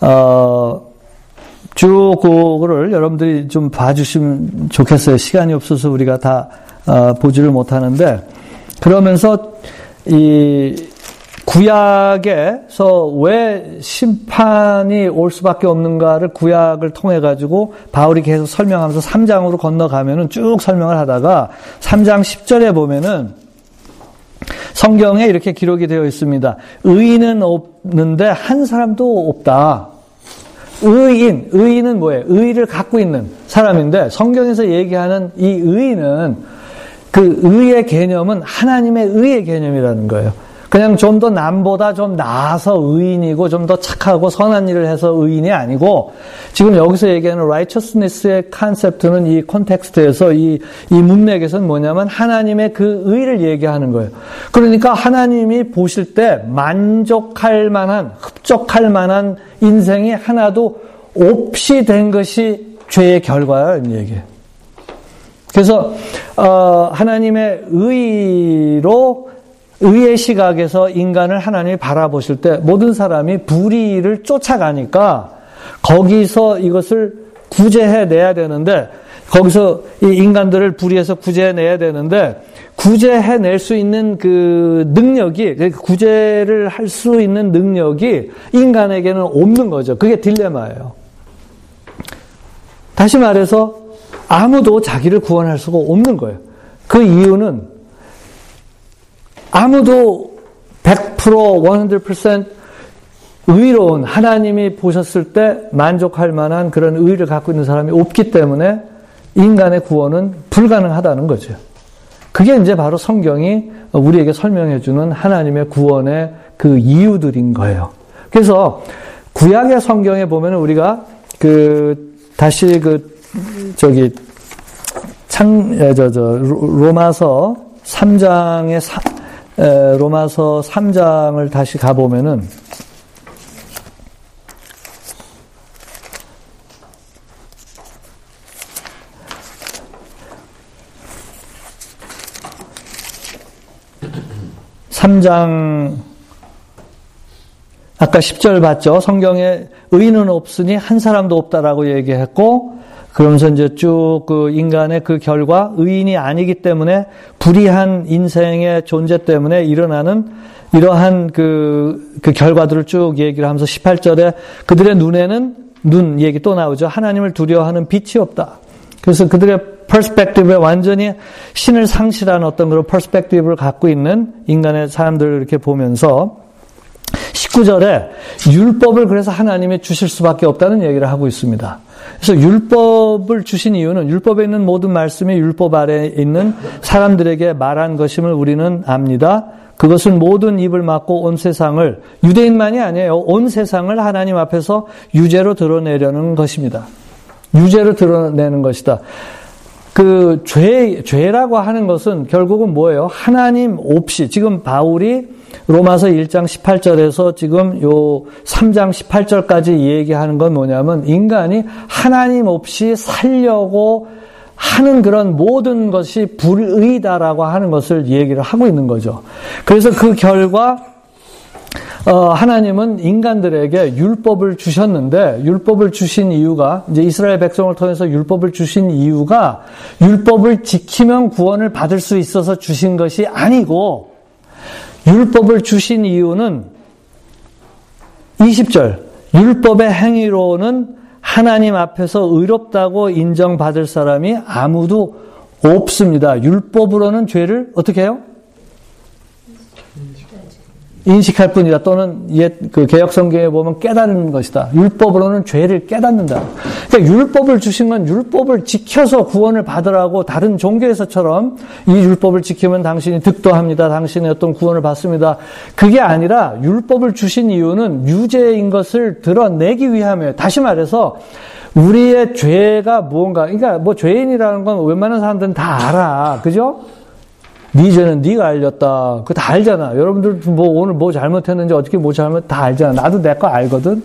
어, 쭉 그거를 여러분들이 좀 봐주시면 좋겠어요. 시간이 없어서 우리가 다, 어, 보지를 못하는데, 그러면서 이 구약에서 왜 심판이 올 수밖에 없는가를 구약을 통해가지고 바울이 계속 설명하면서 삼 장으로 건너가면은 쭉 설명을 하다가 삼 장 십 절에 보면은 성경에 이렇게 기록이 되어 있습니다. 의인은 없는데 한 사람도 없다. 의인, 의인은 뭐예요? 의의를 갖고 있는 사람인데, 성경에서 얘기하는 이 의인은 그 의의 개념은 하나님의 의의 개념이라는 거예요. 그냥 좀 더 남보다 좀 나아서 의인이고 좀 더 착하고 선한 일을 해서 의인이 아니고, 지금 여기서 얘기하는 righteousness의 컨셉트는 이 콘텍스트에서 이, 이 문맥에서는 뭐냐면 하나님의 그 의를 얘기하는 거예요. 그러니까 하나님이 보실 때 만족할 만한, 흡족할 만한 인생이 하나도 없이 된 것이 죄의 결과라는 얘기예요. 그래서 어, 하나님의 의로 의의 시각에서 인간을 하나님이 바라보실 때 모든 사람이 불의를 쫓아가니까 거기서 이것을 구제해내야 되는데, 거기서 이 인간들을 불의에서 구제해내야 되는데, 구제해낼 수 있는 그 능력이, 구제를 할 수 있는 능력이 인간에게는 없는 거죠. 그게 딜레마예요. 다시 말해서 아무도 자기를 구원할 수가 없는 거예요. 그 이유는 아무도 백 퍼센트, 백 퍼센트 의로운, 하나님이 보셨을 때 만족할 만한 그런 의의를 갖고 있는 사람이 없기 때문에 인간의 구원은 불가능하다는 거죠. 그게 이제 바로 성경이 우리에게 설명해주는 하나님의 구원의 그 이유들인 거예요. 그래서 구약의 성경에 보면 우리가 그, 다시 그, 저기, 창, 저, 저, 로마서 삼 장의 사, 에, 로마서 삼 장을 다시 가보면은, 삼 장, 아까 십 절 봤죠? 성경에 의인은 없으니 한 사람도 없다라고 얘기했고, 그러면서 이제 쭉 그 인간의 그 결과, 의인이 아니기 때문에 불의한 인생의 존재 때문에 일어나는 이러한 그, 그 결과들을 쭉 얘기를 하면서 십팔 절에 그들의 눈에는, 눈 얘기 또 나오죠. 하나님을 두려워하는 빛이 없다. 그래서 그들의 퍼스펙티브에 완전히 신을 상실한 어떤 그런 퍼스펙티브를 갖고 있는 인간의 사람들을 이렇게 보면서 십구 절에 율법을 그래서 하나님이 주실 수밖에 없다는 얘기를 하고 있습니다. 그래서 율법을 주신 이유는 율법에 있는 모든 말씀이 율법 아래에 있는 사람들에게 말한 것임을 우리는 압니다. 그것은 모든 입을 막고 온 세상을, 유대인만이 아니에요. 온 세상을 하나님 앞에서 유죄로 드러내려는 것입니다. 유죄로 드러내는 것이다. 그 죄, 죄라고 하는 것은 결국은 뭐예요? 하나님 없이, 지금 바울이 로마서 일 장 십팔 절에서 지금 요 삼 장 십팔 절까지 얘기하는 건 뭐냐면, 인간이 하나님 없이 살려고 하는 그런 모든 것이 불의다라고 하는 것을 얘기를 하고 있는 거죠. 그래서 그 결과 어, 하나님은 인간들에게 율법을 주셨는데, 율법을 주신 이유가, 이제 이스라엘 백성을 통해서 율법을 주신 이유가 율법을 지키면 구원을 받을 수 있어서 주신 것이 아니고, 율법을 주신 이유는 이십 절, 율법의 행위로는 하나님 앞에서 의롭다고 인정받을 사람이 아무도 없습니다. 율법으로는 죄를 어떻게 해요? 인식할 뿐이다. 또는 옛 그 개역 성경에 보면 깨닫는 것이다. 율법으로는 죄를 깨닫는다. 그러니까 율법을 주신 건 율법을 지켜서 구원을 받으라고 다른 종교에서처럼 이 율법을 지키면 당신이 득도합니다. 당신의 어떤 구원을 받습니다. 그게 아니라 율법을 주신 이유는 유죄인 것을 드러내기 위함이에요. 다시 말해서 우리의 죄가 무언가, 그러니까 뭐 죄인이라는 건 웬만한 사람들은 다 알아. 그죠? 네 죄는 네가 알렸다. 그거 다 알잖아. 여러분들도 뭐 오늘 뭐 잘못했는지 어떻게 뭐 잘못 다 알잖아. 나도 내 거 알거든.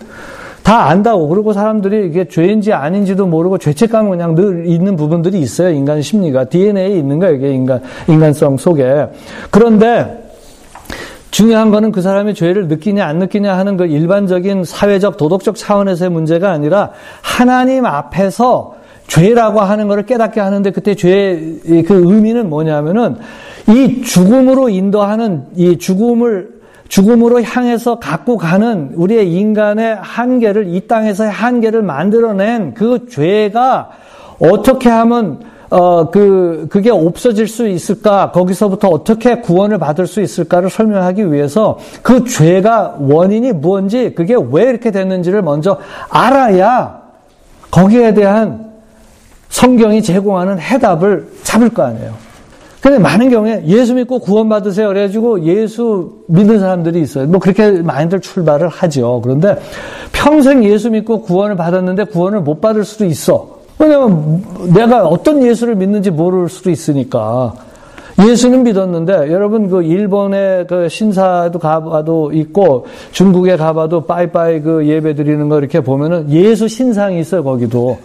다 안다고. 그리고 사람들이 이게 죄인지 아닌지도 모르고 죄책감은 그냥 늘 있는 부분들이 있어요. 인간 심리가. 디엔에이에 있는 거야. 이게 인간, 인간성 속에. 그런데 중요한 거는 그 사람이 죄를 느끼냐 안 느끼냐 하는 그 일반적인 사회적 도덕적 차원에서의 문제가 아니라 하나님 앞에서 죄라고 하는 거를 깨닫게 하는데, 그때 죄의 그 의미는 뭐냐면은 이 죽음으로 인도하는, 이 죽음을 죽음으로 향해서 갖고 가는 우리의 인간의 한계를, 이 땅에서의 한계를 만들어낸 그 죄가 어떻게 하면 어, 그, 그게 없어질 수 있을까? 거기서부터 어떻게 구원을 받을 수 있을까를 설명하기 위해서 그 죄가 원인이 뭔지, 그게 왜 이렇게 됐는지를 먼저 알아야 거기에 대한 성경이 제공하는 해답을 잡을 거 아니에요. 근데 많은 경우에 예수 믿고 구원 받으세요. 그래가지고 예수 믿는 사람들이 있어요. 뭐 그렇게 많이들 출발을 하죠. 그런데 평생 예수 믿고 구원을 받았는데 구원을 못 받을 수도 있어. 왜냐면 내가 어떤 예수를 믿는지 모를 수도 있으니까. 예수는 믿었는데, 여러분 그 일본의 그 신사도 가봐도 있고 중국에 가봐도 빠이빠이 그 예배 드리는 거 이렇게 보면은 예수 신상이 있어요. 거기도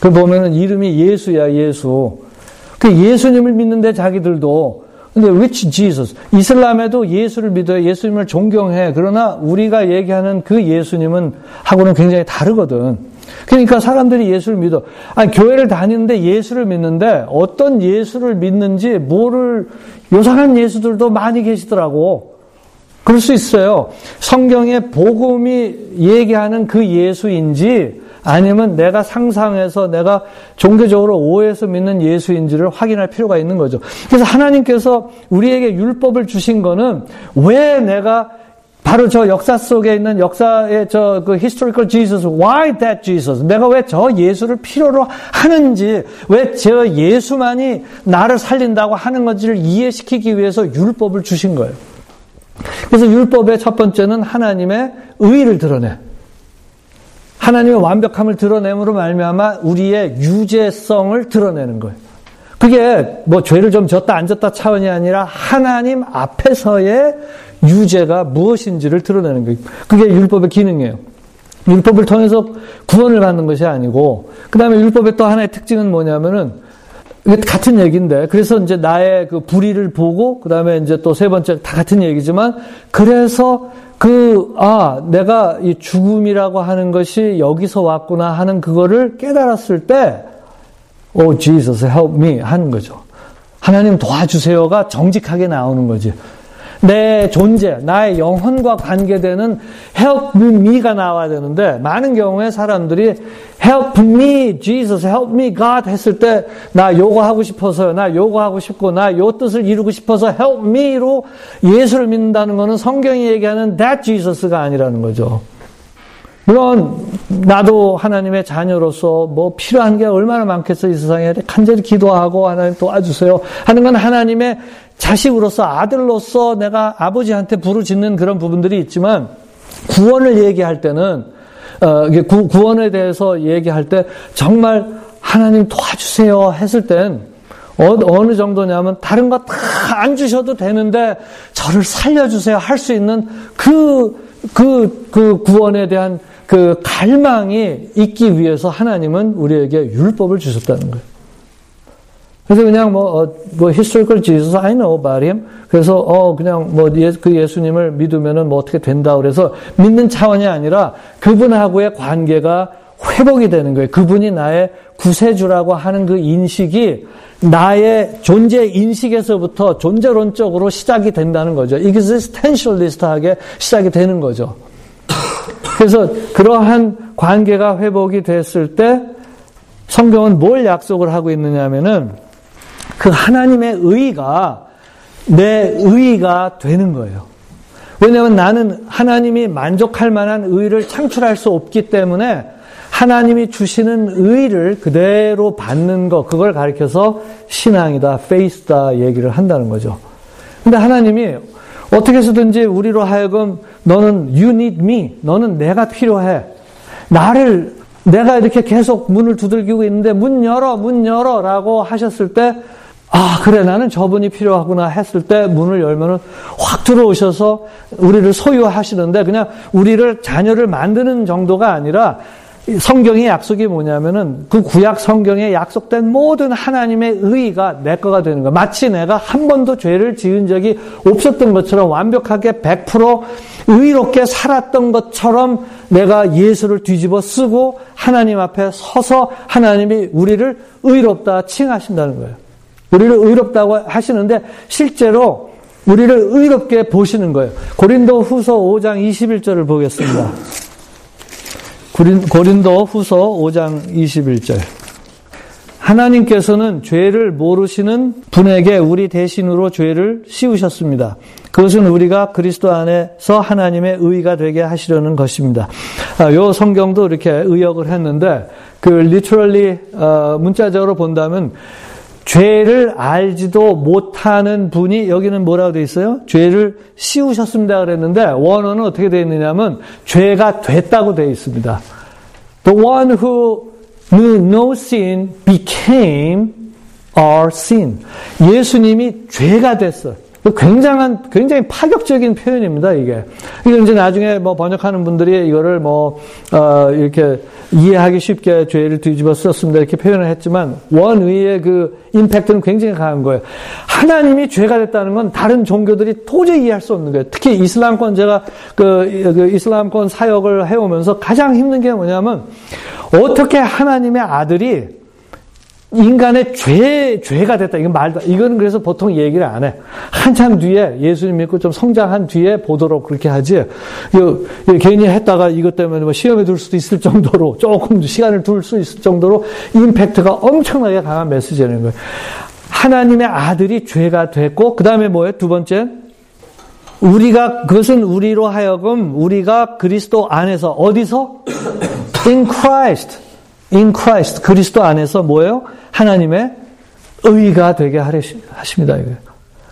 그 보면은 이름이 예수야. 예수. 그 예수님을 믿는데 자기들도. 근데 which Jesus? 이슬람에도 예수를 믿어요. 예수님을 존경해. 그러나 우리가 얘기하는 그 예수님은 하고는 굉장히 다르거든. 그러니까 사람들이 예수를 믿어. 아니, 교회를 다니는데 예수를 믿는데 어떤 예수를 믿는지 모를 요상한 예수들도 많이 계시더라고. 그럴 수 있어요. 성경의 복음이 얘기하는 그 예수인지 아니면 내가 상상해서 내가 종교적으로 오해해서 믿는 예수인지를 확인할 필요가 있는 거죠. 그래서 하나님께서 우리에게 율법을 주신 거는 왜 내가 바로 저 역사 속에 있는 역사의 저 그 historical Jesus, why that Jesus? 내가 왜 저 예수를 필요로 하는지, 왜 저 예수만이 나를 살린다고 하는 건지를 이해시키기 위해서 율법을 주신 거예요. 그래서 율법의 첫 번째는 하나님의 의의를 드러내. 하나님의 완벽함을 드러내므로 말미암아 우리의 유죄성을 드러내는 거예요. 그게 뭐 죄를 좀 졌다 안 졌다 차원이 아니라 하나님 앞에서의 유죄가 무엇인지를 드러내는 거예요. 그게 율법의 기능이에요. 율법을 통해서 구원을 받는 것이 아니고, 그 다음에 율법의 또 하나의 특징은 뭐냐면은, 같은 얘기인데, 그래서 이제 나의 그 불의를 보고, 그 다음에 이제 또 세 번째 다 같은 얘기지만, 그래서 그, 아, 내가 이 죽음이라고 하는 것이 여기서 왔구나 하는 그거를 깨달았을 때, Oh Jesus, help me 하는 거죠. 하나님 도와주세요가 정직하게 나오는 거지. 내 존재, 나의 영혼과 관계되는 help me가 나와야 되는데, 많은 경우에 사람들이 help me, Jesus, help me, God 했을 때 나 요거 하고 싶어서요, 나 요거 하고 싶고, 나 요 뜻을 이루고 싶어서 help me로 예수를 믿는다는 거는 성경이 얘기하는 that Jesus가 아니라는 거죠. 물론 나도 하나님의 자녀로서 뭐 필요한 게 얼마나 많겠어. 이 세상에 간절히 기도하고 하나님 도와주세요 하는 건 하나님의 자식으로서, 아들로서 내가 아버지한테 부르짖는 그런 부분들이 있지만, 구원을 얘기할 때는 어, 구, 구원에 대해서 얘기할 때 정말 하나님 도와주세요 했을 땐 어, 어느 정도냐면 다른 거 다 안 주셔도 되는데 저를 살려주세요 할 수 있는 그, 그, 그 구원에 대한 그 갈망이 있기 위해서 하나님은 우리에게 율법을 주셨다는 거예요. 그래서 그냥 뭐, 어, 뭐, historical Jesus, I know about him. 그래서, 어, 그냥 뭐, 예, 그 예수님을 믿으면은 뭐 어떻게 된다. 그래서 믿는 차원이 아니라 그분하고의 관계가 회복이 되는 거예요. 그분이 나의 구세주라고 하는 그 인식이 나의 존재 인식에서부터 존재론적으로 시작이 된다는 거죠. existentialist하게 시작이 되는 거죠. 그래서 그러한 관계가 회복이 됐을 때 성경은 뭘 약속을 하고 있느냐면은 그 하나님의 의의가 내 의의가 되는 거예요. 왜냐하면 나는 하나님이 만족할 만한 의를 창출할 수 없기 때문에 하나님이 주시는 의를 그대로 받는 것, 그걸 가리켜서 신앙이다, 페이스다 얘기를 한다는 거죠. 근데 하나님이 어떻게 해서든지 우리로 하여금 너는 you need me, 너는 내가 필요해. 나를, 내가 이렇게 계속 문을 두들기고 있는데 문 열어, 문 열어 라고 하셨을 때, 아 그래 나는 저분이 필요하구나 했을 때 문을 열면은 확 들어오셔서 우리를 소유하시는데, 그냥 우리를 자녀를 만드는 정도가 아니라 성경의 약속이 뭐냐면은 그 구약 성경에 약속된 모든 하나님의 의의가 내 거가 되는 거야. 마치 내가 한 번도 죄를 지은 적이 없었던 것처럼, 완벽하게 백 퍼센트 의롭게 살았던 것처럼 내가 예수를 뒤집어 쓰고 하나님 앞에 서서 하나님이 우리를 의롭다 칭하신다는 거예요. 우리를 의롭다고 하시는데 실제로 우리를 의롭게 보시는 거예요. 고린도후서 오 장 이십일 절을 보겠습니다. 고린도후서 오 장 이십일 절. 하나님께서는 죄를 모르시는 분에게 우리 대신으로 죄를 씌우셨습니다. 그것은 우리가 그리스도 안에서 하나님의 의가 되게 하시려는 것입니다. 아, 요 성경도 이렇게 의역을 했는데, 그 literally 어, 문자적으로 본다면 죄를 알지도 못하는 분이, 여기는 뭐라고 되어 있어요? 죄를 씌우셨습니다 그랬는데 원어는 어떻게 되어 있느냐면 죄가 됐다고 되어 있습니다. The one who knew no sin became our sin. 예수님이 죄가 됐어요. 굉장한, 굉장히 파격적인 표현입니다, 이게. 이게 이제 나중에 뭐 번역하는 분들이 이거를 뭐, 어, 이렇게 이해하기 쉽게 죄를 뒤집어 썼습니다, 이렇게 표현을 했지만, 원의의 그 임팩트는 굉장히 강한 거예요. 하나님이 죄가 됐다는 건 다른 종교들이 도저히 이해할 수 없는 거예요. 특히 이슬람권, 제가 그, 그 이슬람권 사역을 해오면서 가장 힘든 게 뭐냐면, 어떻게 하나님의 아들이 인간의 죄, 죄가 됐다. 이건 말도, 이거는 그래서 보통 얘기를 안 해. 한참 뒤에 예수님 믿고 좀 성장한 뒤에 보도록 그렇게 하지. 요, 요 괜히 했다가 이것 때문에 뭐 시험에 둘 수도 있을 정도로, 조금 시간을 둘 수 있을 정도로 임팩트가 엄청나게 강한 메시지라는 거예요. 하나님의 아들이 죄가 됐고, 그 다음에 뭐예요? 두 번째. 우리가, 그것은 우리로 하여금 우리가 그리스도 안에서, 어디서? In Christ. In Christ, 그리스도 안에서 뭐예요? 하나님의 의가 되게 하십니다.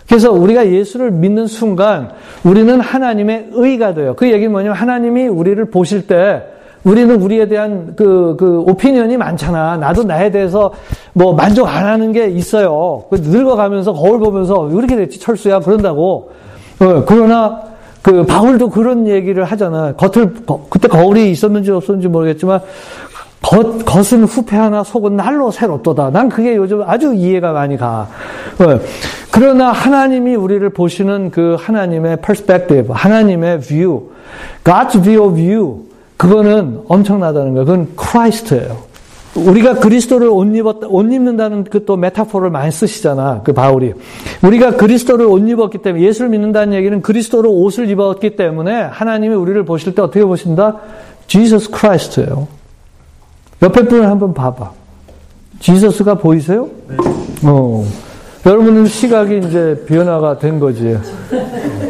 그래서 우리가 예수를 믿는 순간 우리는 하나님의 의가 돼요. 그 얘기는 뭐냐면 하나님이 우리를 보실 때 우리는 우리에 대한 그, 그 오피니언이 많잖아. 나도 나에 대해서 뭐 만족 안 하는 게 있어요. 늙어가면서 거울 보면서 이렇게 됐지 철수야 그런다고. 그러나 그 바울도 그런 얘기를 하잖아. 겉을, 그때 거울이 있었는지 없었는지 모르겠지만 겉, 겉은 후패하나 속은 날로 새롭도다. 난 그게 요즘 아주 이해가 많이 가. 네. 그러나 하나님이 우리를 보시는 그 하나님의 perspective, 하나님의 view, God's view of you, 그거는 엄청나다는 거예요. 그건 크라이스트예요. 우리가 그리스도를 옷, 입었다, 옷 입는다는 그 또 메타포를 많이 쓰시잖아, 그 바울이. 우리가 그리스도를 옷 입었기 때문에, 예수를 믿는다는 얘기는 그리스도로 옷을 입었기 때문에 하나님이 우리를 보실 때 어떻게 보신다? Jesus Christ예요. 옆에 분을 한번 봐봐. 지저스가 보이세요? 네. 어. 여러분은 시각이 이제 변화가 된 거지.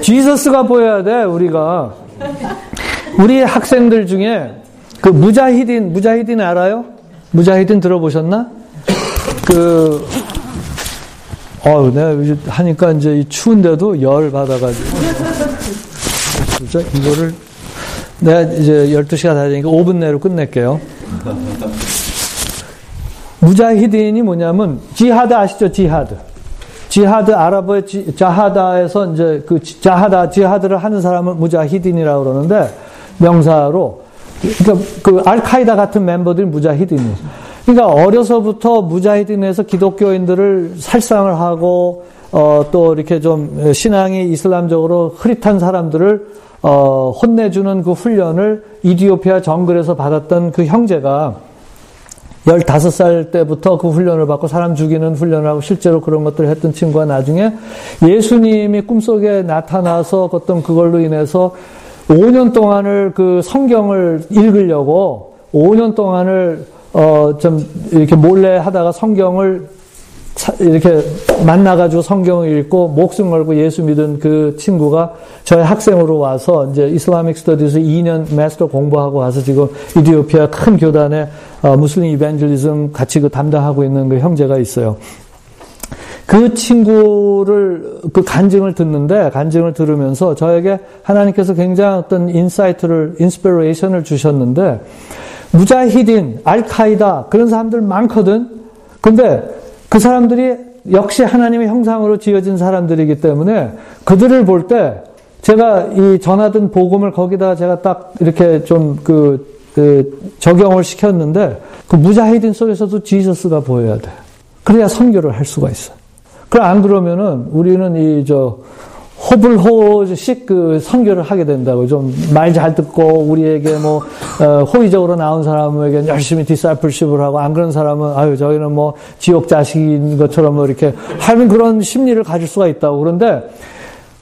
지저스가 보여야 돼, 우리가. 우리 학생들 중에, 그, 무자히딘, 무자히딘 알아요? 무자히딘 들어보셨나? 그, 어우, 내가 하니까 이제 이 추운데도 열 받아가지고. 그죠? 이거를, 내가 이제 열두 시가 다 되니까 오 분 내로 끝낼게요. 무자히딘이 뭐냐면 지하드 아시죠? 지하드. 지하드, 아랍어의 지, 자하다에서 이제 그 자하다 지하드를 하는 사람을 무자히딘이라고 그러는데, 명사로 그러니까 그 알카이다 같은 멤버들이 무자히딘이에요. 그러니까 어려서부터 무자히딘에서 기독교인들을 살상을 하고 어, 또 이렇게 좀 신앙이 이슬람적으로 흐릿한 사람들을 어, 혼내주는 그 훈련을 이디오피아 정글에서 받았던 그 형제가 열다섯 살 때부터 그 훈련을 받고 사람 죽이는 훈련을 하고 실제로 그런 것들을 했던 친구가 나중에 예수님이 꿈속에 나타나서 어떤 그걸로 인해서 오 년 동안을 그 성경을 읽으려고 오 년 동안을 어, 좀 이렇게 몰래 하다가 성경을 이렇게 만나가지고 성경을 읽고 목숨 걸고 예수 믿은 그 친구가 저의 학생으로 와서 이제 이슬라믹 스터디에서 이 년 마스터 공부하고 와서 지금 이디오피아 큰 교단에 어, 무슬림 이벤젤리즘 같이 그 담당하고 있는 그 형제가 있어요. 그 친구를 그 간증을 듣는데 간증을 들으면서 저에게 하나님께서 굉장히 어떤 인사이트를 인스피레이션을 주셨는데 무자히딘, 알카이다 그런 사람들 많거든. 근데 그 사람들이 역시 하나님의 형상으로 지어진 사람들이기 때문에 그들을 볼 때 제가 이 전하던 복음을 거기다 제가 딱 이렇게 좀 그, 그 적용을 시켰는데 그 무자히딘 속에서도 지저스가 보여야 돼. 그래야 선교를 할 수가 있어. 그럼 안 그러면은 우리는 이 저 호불호식 그 선교를 하게 된다고. 좀 말 잘 듣고 우리에게 뭐 어, 호의적으로 나온 사람에게 열심히 디사이플십을 하고 안 그런 사람은 아유 저희는 뭐 지옥 자식인 것처럼 뭐 이렇게 하는 그런 심리를 가질 수가 있다고. 그런데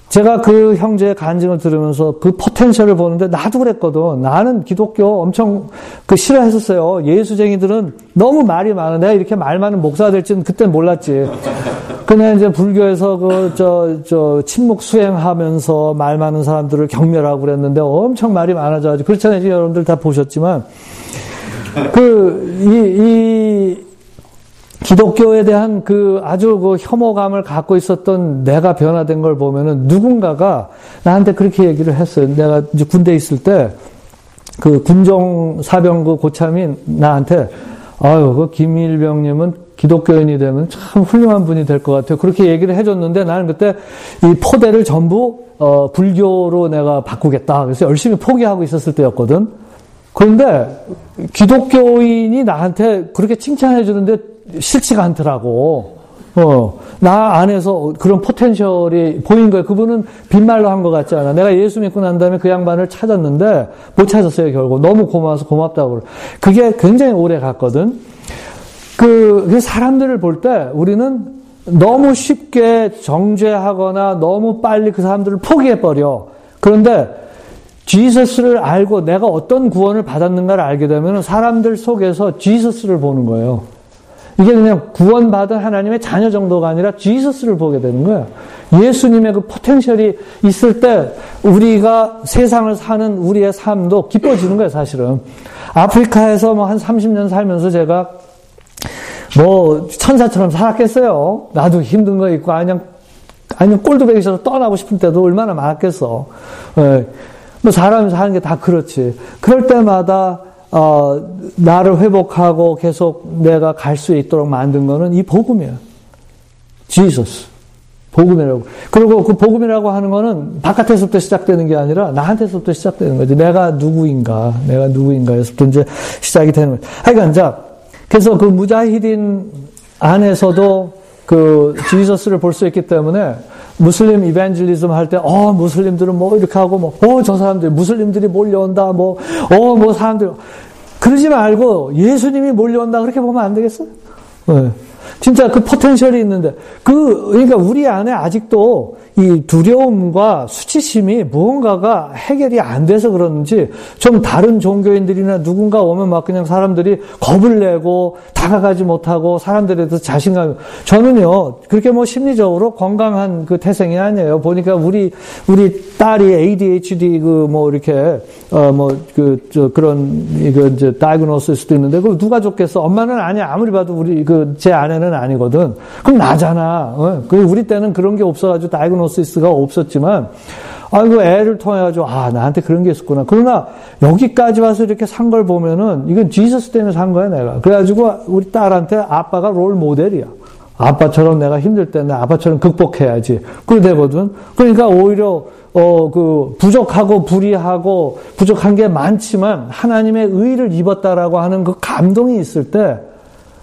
제가 그 형제의 간증을 들으면서 그 포텐셜을 보는데 나도 그랬거든. 나는 기독교 엄청 그 싫어했었어요. 예수쟁이들은 너무 말이 많아. 내가 이렇게 말 많은 목사가 될지는 그땐 몰랐지. 근데 이제 불교에서 그, 저, 저, 침묵 수행하면서 말 많은 사람들을 경멸하고 그랬는데 엄청 말이 많아져가지고. 그렇잖아요. 여러분들 다 보셨지만. 그, 이, 이, 기독교에 대한 그 아주 그 혐오감을 갖고 있었던 내가 변화된 걸 보면은 누군가가 나한테 그렇게 얘기를 했어요. 내가 이제 군대에 있을 때 그 군종 사병구 고참인 나한테 아유, 그 김일병님은 기독교인이 되면 참 훌륭한 분이 될 것 같아요. 그렇게 얘기를 해줬는데 나는 그때 이 포대를 전부 어, 불교로 내가 바꾸겠다. 그래서 열심히 포기하고 있었을 때였거든. 그런데 기독교인이 나한테 그렇게 칭찬해 주는데 싫지가 않더라고. 어, 나 안에서 그런 포텐셜이 보인 거예요. 그분은 빈말로 한 것 같지 않아. 내가 예수 믿고 난 다음에 그 양반을 찾았는데 못 찾았어요, 결국. 너무 고마워서 고맙다고. 그게 굉장히 오래 갔거든. 그, 사람들을 볼 때 우리는 너무 쉽게 정죄하거나 너무 빨리 그 사람들을 포기해버려. 그런데 지저스를 알고 내가 어떤 구원을 받았는가를 알게 되면 사람들 속에서 지저스를 보는 거예요. 이게 그냥 구원받은 하나님의 자녀 정도가 아니라 지저스를 보게 되는 거예요. 예수님의 그 포텐셜이 있을 때 우리가 세상을 사는 우리의 삶도 기뻐지는 거예요, 사실은. 아프리카에서 뭐 한 삼십 년 살면서 제가 뭐 천사처럼 살았겠어요. 나도 힘든 거 있고, 그냥, 그냥 꼴도 배기 싫어서 떠나고 싶은 때도 얼마나 많았겠어. 예. 뭐 사람이 사는 게 다 그렇지. 그럴 때마다 어, 나를 회복하고 계속 내가 갈 수 있도록 만든 거는 이 복음이에요. 지저스. 복음이라고. 그리고 그 복음이라고 하는 거는 바깥에서부터 시작되는 게 아니라 나한테서부터 시작되는 거지. 내가 누구인가, 내가 누구인가에서부터 이제 시작이 되는 거예요. 하여간 자, 그래서 그 무자히딘 안에서도 그 지저스를 볼 수 있기 때문에 무슬림 이벤젤리즘 할 때, 어, 무슬림들은 뭐 이렇게 하고, 뭐, 어, 저 사람들, 무슬림들이 몰려온다, 뭐, 어, 뭐 사람들. 그러지 말고 예수님이 몰려온다, 그렇게 보면 안 되겠어? 네. 진짜 그 포텐셜이 있는데. 그, 그러니까 우리 안에 아직도 이 두려움과 수치심이 무언가가 해결이 안 돼서 그런지 좀 다른 종교인들이나 누군가 오면 막 그냥 사람들이 겁을 내고 다가가지 못하고 사람들에 대해서 자신감. 저는요, 그렇게 뭐 심리적으로 건강한 그 태생이 아니에요. 보니까 우리, 우리 딸이 에이디에이치디 그 뭐 이렇게, 어, 뭐 그, 저, 그런, 이거 이제 다이그노스일 수도 있는데 그거 누가 좋겠어? 엄마는 아니야. 아무리 봐도 우리 그 제 아내 는 아니거든. 그럼 나잖아. 어? 우리 때는 그런 게 없어가지고 다이그노시스가 없었지만, 아이고 애를 통해가지고 아 나한테 그런 게 있었구나. 그러나 여기까지 와서 이렇게 산 걸 보면은 이건 지저스 때문에 산 거야 내가. 그래가지고 우리 딸한테 아빠가 롤 모델이야. 아빠처럼 내가 힘들 때는 아빠처럼 극복해야지. 그래 되거든. 그러니까 오히려 어, 그, 부족하고 불의하고 부족한 게 많지만 하나님의 의를 입었다라고 하는 그 감동이 있을 때.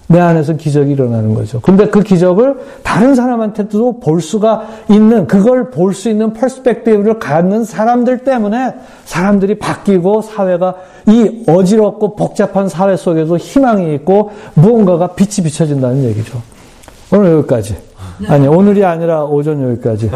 내 안에서 기적이 일어나는 거죠. 근데 그 기적을 다른 사람한테도 볼 수가 있는, 그걸 볼 수 있는 퍼스펙티브를 갖는 사람들 때문에 사람들이 바뀌고 사회가 이 어지럽고 복잡한 사회 속에서 희망이 있고 무언가가 빛이 비춰진다는 얘기죠. 오늘 여기까지. 아니, 오늘이 아니라 오전 여기까지.